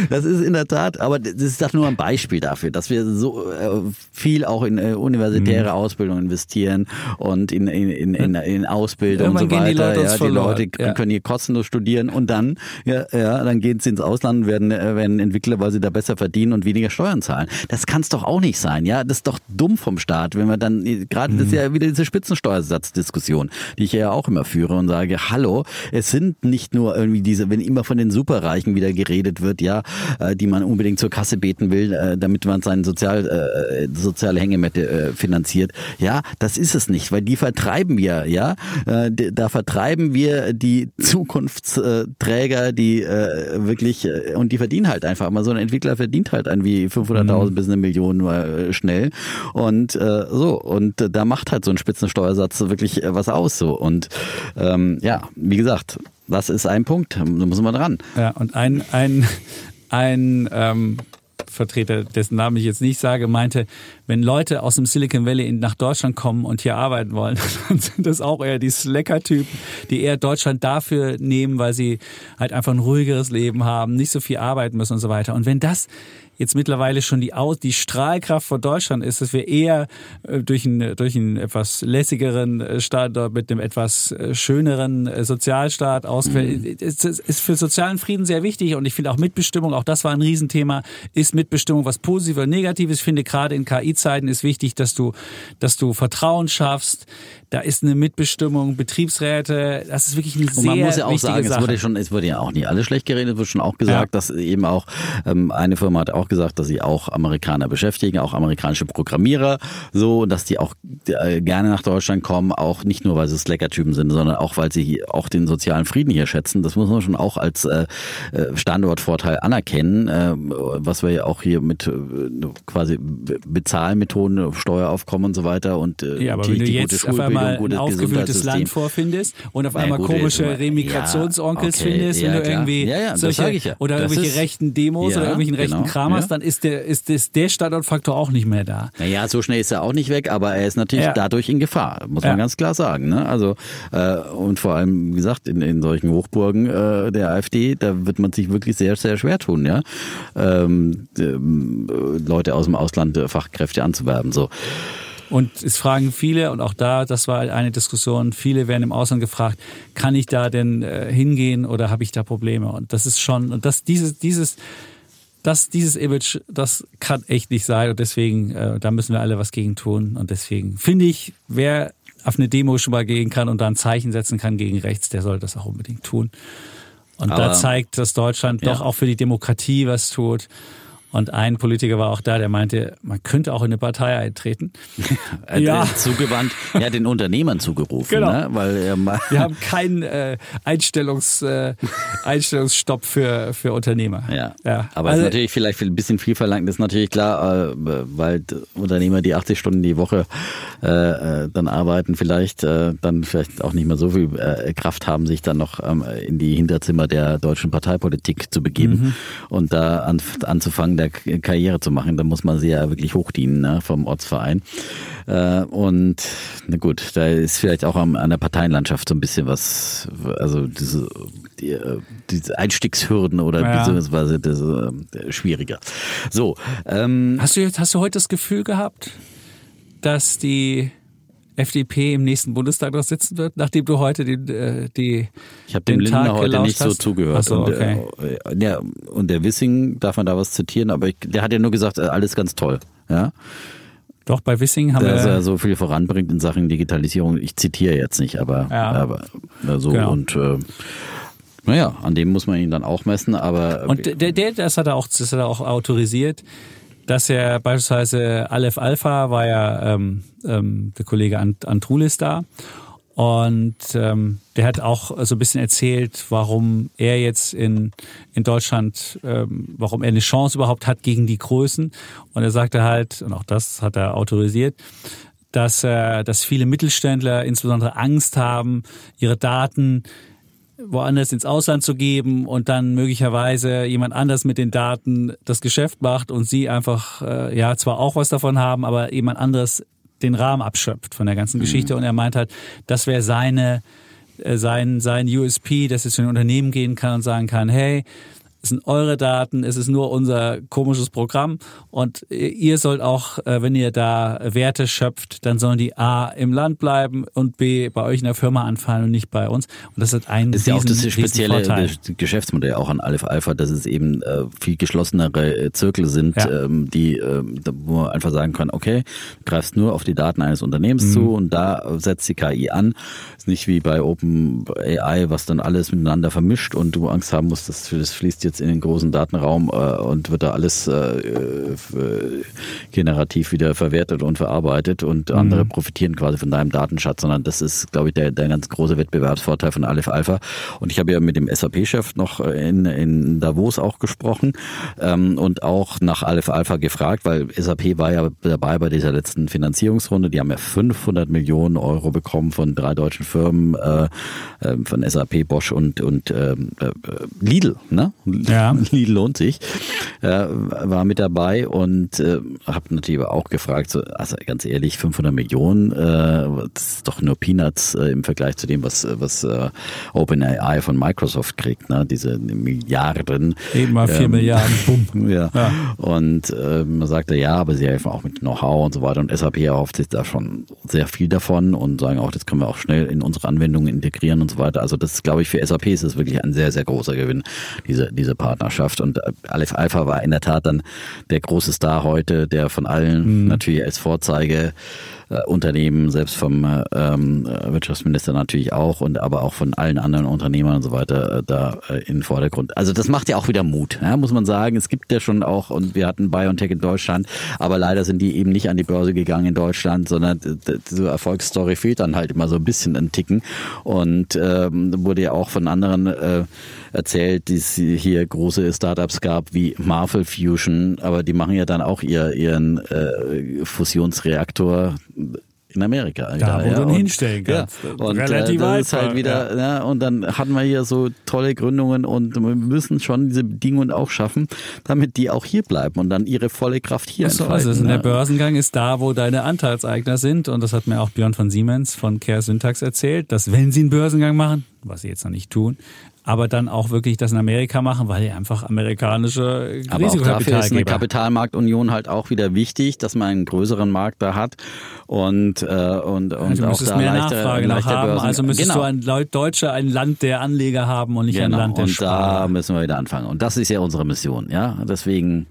das ist in der Tat, aber das ist doch nur ein Beispiel dafür, dass wir so viel auch in universitäre Ausbildung investieren und in Ausbildung und so weiter. Die Leute können hier kostenlos studieren und dann gehen sie ins Ausland und werden Entwickler, weil sie da besser verdienen und weniger Steuern zahlen. Das kann es doch auch nicht sein, ja? Das ist doch dumm vom Staat, wenn wir dann, gerade das ist ja wieder diese Spitzensteuersatzdiskussion, die ich ja auch immer führe und sage, hallo, es sind nicht nur irgendwie diese, wenn immer von den Superreichen wieder geredet wird, die man unbedingt zur Kasse beten will, damit man seinen soziale Hängematte finanziert. Ja, das ist es nicht, weil die vertreiben wir, da vertreiben wir die Zukunftsträger, die wirklich, und die verdienen halt einfach mal, so ein Entwickler verdient halt an wie 500.000 bis 1 Million mal schnell und da macht halt so ein Spitzensteuersatz wirklich was aus so und wie gesagt, das ist ein Punkt, da muss man dran. Ja, und ein Vertreter, dessen Namen ich jetzt nicht sage, meinte, wenn Leute aus dem Silicon Valley nach Deutschland kommen und hier arbeiten wollen, dann sind das auch eher die Slacker-Typen, die eher Deutschland dafür nehmen, weil sie halt einfach ein ruhigeres Leben haben, nicht so viel arbeiten müssen und so weiter. Und wenn das jetzt mittlerweile schon die Strahlkraft von Deutschland ist, dass wir eher durch einen etwas lässigeren Staat mit einem etwas schöneren Sozialstaat ausgewählt, ist für sozialen Frieden sehr wichtig und ich finde auch Mitbestimmung, auch das war ein Riesenthema, ist Mitbestimmung was Positives oder Negatives? Ich finde gerade in KI-Zeiten ist wichtig, dass du Vertrauen schaffst. Da ist eine Mitbestimmung, Betriebsräte, das ist wirklich eine sehr wichtige Sache. Und man muss ja auch sagen, es wurde ja auch nicht alles schlecht geredet, es wurde schon auch gesagt, dass eben auch eine Firma hat auch gesagt, dass sie auch Amerikaner beschäftigen, auch amerikanische Programmierer, so, dass die auch gerne nach Deutschland kommen, auch nicht nur, weil sie Slacker-Typen sind, sondern auch, weil sie auch den sozialen Frieden hier schätzen. Das muss man schon auch als Standortvorteil anerkennen, was wir ja auch hier mit quasi Bezahlmethoden, Steueraufkommen und so weiter und die gute Schulbildung. Mal ein aufgewühltes Land vorfindest und auf einmal komische Remigrationsonkels findest, wenn du irgendwie oder irgendwelche rechten Demos oder irgendwelchen rechten Kramers, dann ist der Standortfaktor auch nicht mehr da. Naja, so schnell ist er auch nicht weg, aber er ist natürlich dadurch in Gefahr, muss man ganz klar sagen. Ne? Also und vor allem, wie gesagt, in solchen Hochburgen der AfD, da wird man sich wirklich sehr, sehr schwer tun, Leute aus dem Ausland Fachkräfte anzuwerben, so. Und es fragen viele, und auch da, das war eine Diskussion, viele werden im Ausland gefragt, kann ich da denn hingehen oder habe ich da Probleme? Und das ist schon, und dieses Image, das kann echt nicht sein. Und deswegen, da müssen wir alle was gegen tun. Und deswegen finde ich, wer auf eine Demo schon mal gehen kann und da ein Zeichen setzen kann gegen rechts, der soll das auch unbedingt tun. Und da zeigt, dass Deutschland doch auch für die Demokratie was tut. Und ein Politiker war auch da, der meinte, man könnte auch in eine Partei eintreten. Ja. Zugewandt, er hat den Unternehmern zugerufen. Genau. Ne? Wir haben keinen Einstellungsstopp für Unternehmer. Ja. Ja. Aber es ist natürlich vielleicht ein bisschen viel verlangt, das ist natürlich klar, weil Unternehmer, die 80 Stunden die Woche dann arbeiten, vielleicht auch nicht mehr so viel Kraft haben, sich dann noch in die Hinterzimmer der deutschen Parteipolitik zu begeben und da anzufangen, der Karriere zu machen. Da muss man sie ja wirklich hochdienen, ne, vom Ortsverein. Und na gut, da ist vielleicht auch an der Parteienlandschaft so ein bisschen was, also diese Einstiegshürden oder beziehungsweise das, schwieriger. So. Hast du heute das Gefühl gehabt, dass die FDP im nächsten Bundestag noch sitzen wird, nachdem du heute ich habe dem Lindner heute nicht so zugehört. So, okay. Und der Wissing, darf man da was zitieren, aber der hat ja nur gesagt, alles ganz toll. Ja? Doch, bei Wissing haben dass er so viel voranbringt in Sachen Digitalisierung. Ich zitiere jetzt nicht, aber so. Und an dem muss man ihn dann auch messen. Aber und das hat er auch autorisiert, dass er beispielsweise Aleph Alpha war ja der Kollege Antrulis da und der hat auch so ein bisschen erzählt, warum er jetzt in Deutschland, warum er eine Chance überhaupt hat gegen die Größen, und er sagte halt, und auch das hat er autorisiert, dass viele Mittelständler insbesondere Angst haben, ihre Daten woanders ins Ausland zu geben und dann möglicherweise jemand anders mit den Daten das Geschäft macht und sie einfach zwar auch was davon haben, aber jemand anderes den Rahmen abschöpft von der ganzen Geschichte. Und er meint halt, das wäre sein USP, dass es zu den Unternehmen gehen kann und sagen kann, hey, es sind eure Daten, es ist nur unser komisches Programm und ihr sollt auch, wenn ihr da Werte schöpft, dann sollen die A im Land bleiben und B bei euch in der Firma anfallen und nicht bei uns. Und das hat einen riesen Vorteil. Das ist ja auch das spezielle Geschäftsmodell auch an Aleph Alpha, dass es eben viel geschlossenere Zirkel sind, wo man einfach sagen kann, okay, du greifst nur auf die Daten eines Unternehmens zu und da setzt die KI an. Ist nicht wie bei Open AI, was dann alles miteinander vermischt und du Angst haben musst, dass das fließt jetzt in den großen Datenraum und wird da alles generativ wieder verwertet und verarbeitet und andere profitieren quasi von deinem Datenschatz, sondern das ist, glaube ich, der ganz große Wettbewerbsvorteil von Aleph Alpha. Und ich habe ja mit dem SAP-Chef noch in Davos auch gesprochen und auch nach Aleph Alpha gefragt, weil SAP war ja dabei bei dieser letzten Finanzierungsrunde. Die haben ja 500 Millionen Euro bekommen von 3 deutschen Firmen, von SAP, Bosch und Lidl, ne? Ja. Lidl lohnt sich. War mit dabei und habe natürlich auch gefragt, so, also ganz ehrlich, 500 Millionen, das ist doch nur Peanuts im Vergleich zu dem, was OpenAI von Microsoft kriegt, ne? Diese Milliarden. Eben mal 4 Milliarden, bumm. Ja. Und man sagte, ja, aber sie helfen auch mit Know-how und so weiter und SAP erhofft sich da schon sehr viel davon und sagen auch, das können wir auch schnell in unsere Anwendungen integrieren und so weiter. Also das, glaube ich, für SAP ist das wirklich ein sehr, sehr großer Gewinn, diese Partnerschaft. Und Aleph Alpha war in der Tat dann der große Star heute, der von allen natürlich als Vorzeige Unternehmen, selbst vom Wirtschaftsminister natürlich auch und aber auch von allen anderen Unternehmern und so weiter da in den Vordergrund. Also das macht ja auch wieder Mut, ja, muss man sagen. Es gibt ja schon auch, und wir hatten BioNTech in Deutschland, aber leider sind die eben nicht an die Börse gegangen in Deutschland, sondern diese Erfolgsstory fehlt dann halt immer so ein bisschen ein Ticken und wurde ja auch von anderen erzählt, die es hier große Startups gab wie Marvel Fusion, aber die machen ja dann auch ihren Fusionsreaktor in Amerika. Da, wo du ihn hinstellen kannst. Ja. Und relativ das ist halt wieder, und dann hatten wir hier so tolle Gründungen und wir müssen schon diese Bedingungen auch schaffen, damit die auch hier bleiben und dann ihre volle Kraft hier entfalten. Also der Börsengang ist da, wo deine Anteilseigner sind, und das hat mir auch Björn von Siemens von Care Syntax erzählt, dass wenn sie einen Börsengang machen, was sie jetzt noch nicht tun, aber dann auch wirklich das in Amerika machen, weil ja einfach amerikanische Risikokapitalgeber. Aber auch dafür ist eine Kapitalmarktunion halt auch wieder wichtig, dass man einen größeren Markt da hat und auch da mehr Nachfrage noch haben. Börsen. Also müsstest du ein Land der Anleger haben und nicht ein Land der Sparer. Und da müssen wir wieder anfangen. Und das ist ja unsere Mission, ja. Deswegen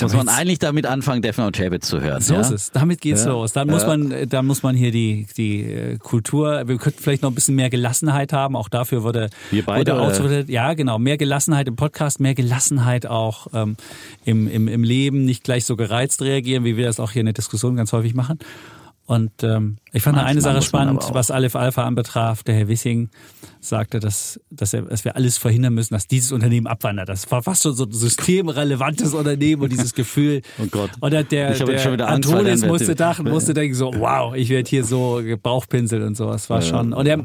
muss man eigentlich damit anfangen, Deffner und Schäpitz zu hören. So ist es. Damit geht's los. Dann muss man hier die Kultur. Wir könnten vielleicht noch ein bisschen mehr Gelassenheit haben. Auch dafür wurde dazu, ja, genau, mehr Gelassenheit im Podcast, mehr Gelassenheit auch im Leben, nicht gleich so gereizt reagieren, wie wir das auch hier in der Diskussion ganz häufig machen. Und ich fand eine Sache spannend, was Aleph Alpha anbetraf. Der Herr Wissing sagte, dass wir alles verhindern müssen, dass dieses Unternehmen abwandert. Das war fast schon so ein systemrelevantes Unternehmen und dieses Gefühl. Oh Gott. Oder der Antonis musste denken so, wow, ich werde hier so gebauchpinselt und sowas. War schon. Und da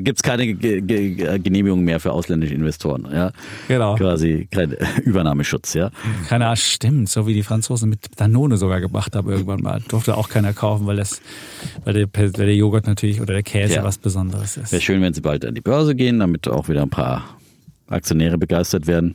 gibt es keine Genehmigung mehr für ausländische Investoren. Ja? Genau. Quasi kein Übernahmeschutz. Ja? Keiner, stimmt. So wie die Franzosen mit Danone sogar gemacht haben irgendwann mal. Durfte auch keiner kaufen, weil der Joghurt natürlich oder der Käse was Besonderes ist. Wäre schön, wenn sie bald an die Börse gehen, damit auch wieder ein paar Aktionäre begeistert werden.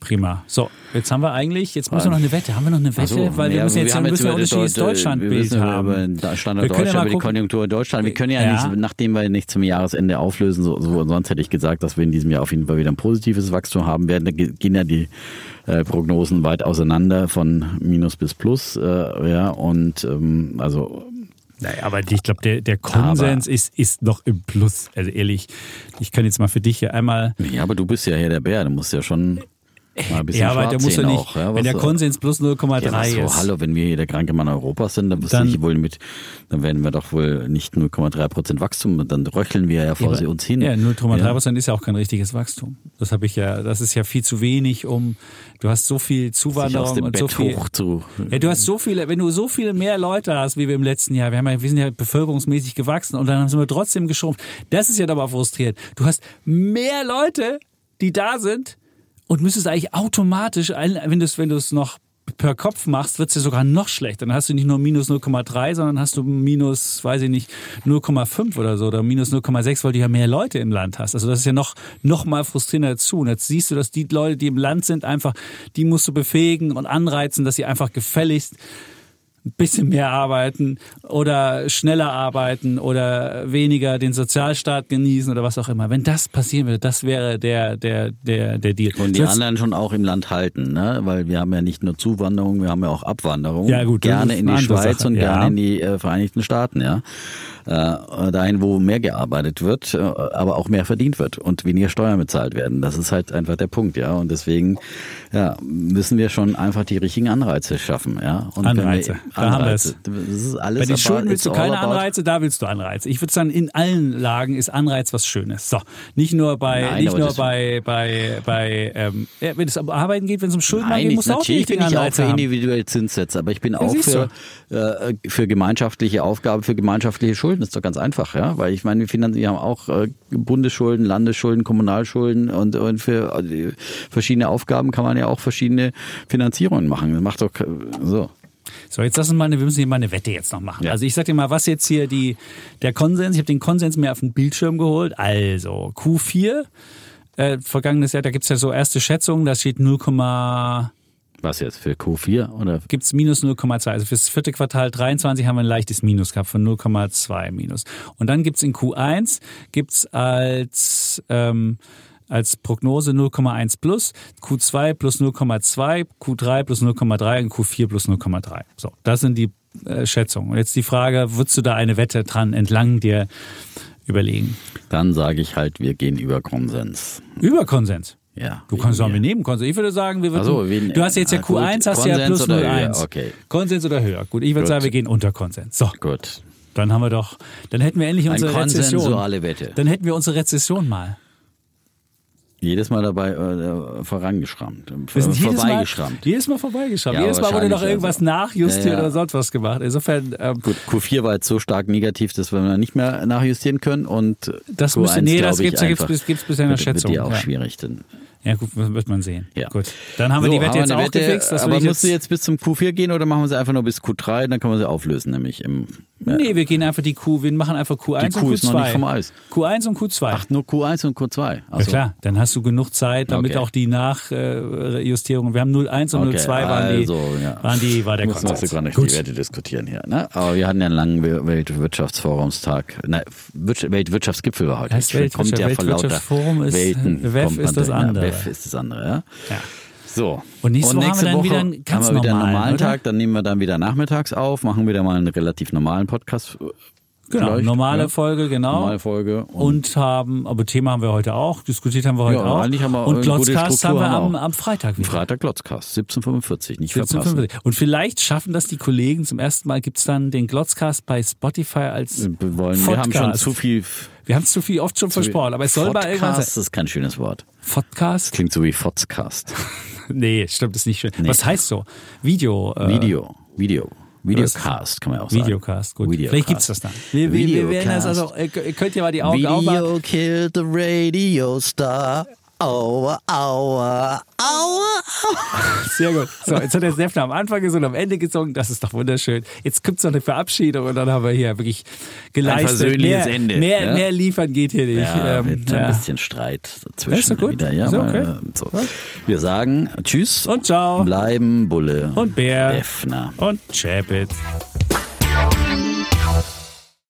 Prima. So, jetzt haben wir eigentlich, jetzt müssen wir noch eine Wette. Haben wir noch eine Wette? Also, weil wir müssen jetzt ein unterschiedliches Deutschlandbild haben. Standard Deutschland, über die Konjunktur in Deutschland. Wir können nicht, nachdem wir nicht zum Jahresende auflösen, so sonst hätte ich gesagt, dass wir in diesem Jahr auf jeden Fall wieder ein positives Wachstum haben werden. Da gehen ja die Prognosen weit auseinander von Minus bis Plus. Naja, aber ich glaube, der Konsens ist noch im Plus. Also ehrlich, ich kann jetzt mal für dich hier einmal... Ja, aber du bist ja hier der Bär, du musst ja schon... Ja, aber der muss ja nicht, auch, ja, wenn der Konsens plus 0,3 ist. Hallo, wenn wir hier der kranke Mann Europas sind, dann werden wir doch wohl nicht 0,3% Wachstum, dann röcheln wir ja vor uns hin. Ja, 0,3% ist ja auch kein richtiges Wachstum. Das ist ja viel zu wenig, du hast so viel Zuwanderung aus dem und Bett so viel. Du hast so viele, wenn du so viele mehr Leute hast, wie wir im letzten Jahr, wir sind ja bevölkerungsmäßig gewachsen und dann sind wir trotzdem geschrumpft. Das ist ja aber frustrierend. Du hast mehr Leute, die da sind, und müsstest eigentlich automatisch, wenn du es noch per Kopf machst, wird es ja sogar noch schlechter. Dann hast du nicht nur minus 0,3, sondern hast du minus, weiß ich nicht, 0,5 oder so oder minus 0,6, weil du ja mehr Leute im Land hast. Also das ist ja noch mal frustrierender dazu. Und jetzt siehst du, dass die Leute, die im Land sind, einfach, die musst du befähigen und anreizen, dass sie einfach gefälligst ein bisschen mehr arbeiten oder schneller arbeiten oder weniger den Sozialstaat genießen oder was auch immer. Wenn das passieren würde, das wäre der Deal. Und die anderen schon auch im Land halten, ne? Weil wir haben ja nicht nur Zuwanderung, wir haben ja auch Abwanderung. Ja, gut, gerne in die Schweiz Sache. Und gerne in die Vereinigten Staaten, ja. Dahin, wo mehr gearbeitet wird, aber auch mehr verdient wird und weniger Steuern bezahlt werden. Das ist halt einfach der Punkt, ja. Und deswegen müssen wir schon einfach die richtigen Anreize schaffen, ja. Und Anreize. Das ist alles. Bei den Schulden willst du keine Anreize, da willst du Anreize. Ich würde sagen, in allen Lagen ist Anreiz was Schönes. So, wenn es um Arbeiten geht, wenn es um Schulden geht, muss auch nicht den Anreiz haben. Ich bin auch für individuelle Zinssätze, aber ich bin auch für gemeinschaftliche Aufgaben, für gemeinschaftliche Schulden. Das ist doch ganz einfach, ja, weil ich meine, wir haben auch Bundesschulden, Landesschulden, Kommunalschulden und für verschiedene Aufgaben kann man ja auch verschiedene Finanzierungen machen. Das macht doch so. So, jetzt wir müssen hier mal eine Wette jetzt noch machen. Ja. Also ich sag dir mal, was jetzt hier der Konsens, ich habe den Konsens mir auf den Bildschirm geholt. Also Q4, vergangenes Jahr, da gibt es ja so erste Schätzungen, da steht 0, was jetzt für Q4? Oder? Gibt es minus 0,2. Also fürs vierte Quartal 23 haben wir ein leichtes Minus gehabt von 0,2 minus. Und dann gibt es in Q1, als Prognose 0,1 plus, Q2 plus 0,2, Q3 plus 0,3 und Q4 plus 0,3. So, das sind die Schätzungen. Und jetzt die Frage, würdest du da eine Wette dran entlang dir überlegen? Dann sage ich halt, wir gehen über Konsens. Über Konsens? Ja. Du kannst sagen, wir nehmen Konsens. Ich würde sagen, du hast jetzt ja Q1, hast ja plus 0,1. Okay. Konsens oder höher? Gut, ich würde sagen, wir gehen unter Konsens. So. Gut. Dann hätten wir endlich unsere Rezession. Eine konsensuale Wette. Dann hätten wir unsere Rezession mal. Jedes Mal dabei vorangeschrammt. Vorbeigeschrammt. Jedes Mal vorbeigeschrammt. Ja, jedes Mal wurde noch irgendwas nachjustiert oder sonst was gemacht. Insofern. Gut, Q4 war jetzt so stark negativ, dass wir nicht mehr nachjustieren können. Und das müsste, das gibt es bisher in der Schätzung. Das wird ja auch schwierig. Denn ja, gut, wird man sehen. Ja. Gut. Dann haben wir die Wette jetzt auch gefixt. Aber musst du jetzt bis zum Q4 gehen oder machen wir sie einfach nur bis Q3? Dann können wir sie auflösen, nämlich im Nee, wir gehen einfach die Q, wir machen einfach Q1 die Q und Q2. Ist noch nicht vom Eis. Q1 und Q2. Ach, nur Q1 und Q2. Ach so. Ja klar, dann hast du genug Zeit, damit auch die Nachjustierungen. Wir haben 0,1 und 0,2 war der Konsens. Müssen wir gar nicht die Werte diskutieren hier. Ne? Aber wir hatten ja einen langen Weltwirtschaftsforumstag. Nein, Weltwirtschaftsgipfel war heute. Das Weltwirtschaftsforum ist das andere. WEF ist das andere, ja. So. Und nächste Woche haben wir wieder einen normalen Tag, oder? Dann nehmen wir dann wieder nachmittags auf, machen wieder mal einen relativ normalen Podcast. Genau, normale Folge. Und Thema haben wir heute auch, diskutiert haben wir heute auch. Haben wir und Glotzcast haben wir am Freitag wieder. Freitag Glotzcast, 17:45, nicht 17:45 verpassen. Und vielleicht schaffen das die Kollegen, zum ersten Mal gibt es dann den Glotzcast bei Spotify als Podcast. Wir haben schon zu viel versprochen, aber es soll bei irgendwas sein. Podcast ist kein schönes Wort. Podcast? Klingt so wie Fotzcast. Nee, stimmt, ist nicht schön. Nee. Was heißt so? Video. Videocast kann man auch sagen. Videocast, gut. Videocast. Vielleicht gibt's das dann. Wir werden das also, könnt ihr mal die Augen aufmachen. Video kill the radio star. Aua. Sehr gut. So, jetzt hat der Deffner am Anfang gesungen, am Ende gesungen. Das ist doch wunderschön. Jetzt gibt's noch eine Verabschiedung und dann haben wir hier wirklich geleistet. Ein versöhnliches Ende. Mehr liefern geht hier nicht. Ja, ein bisschen Streit dazwischen wieder. Ja, okay. So. Wir sagen Tschüss und Ciao. Bleiben Bulle und Bär Deffner und Schäpitz.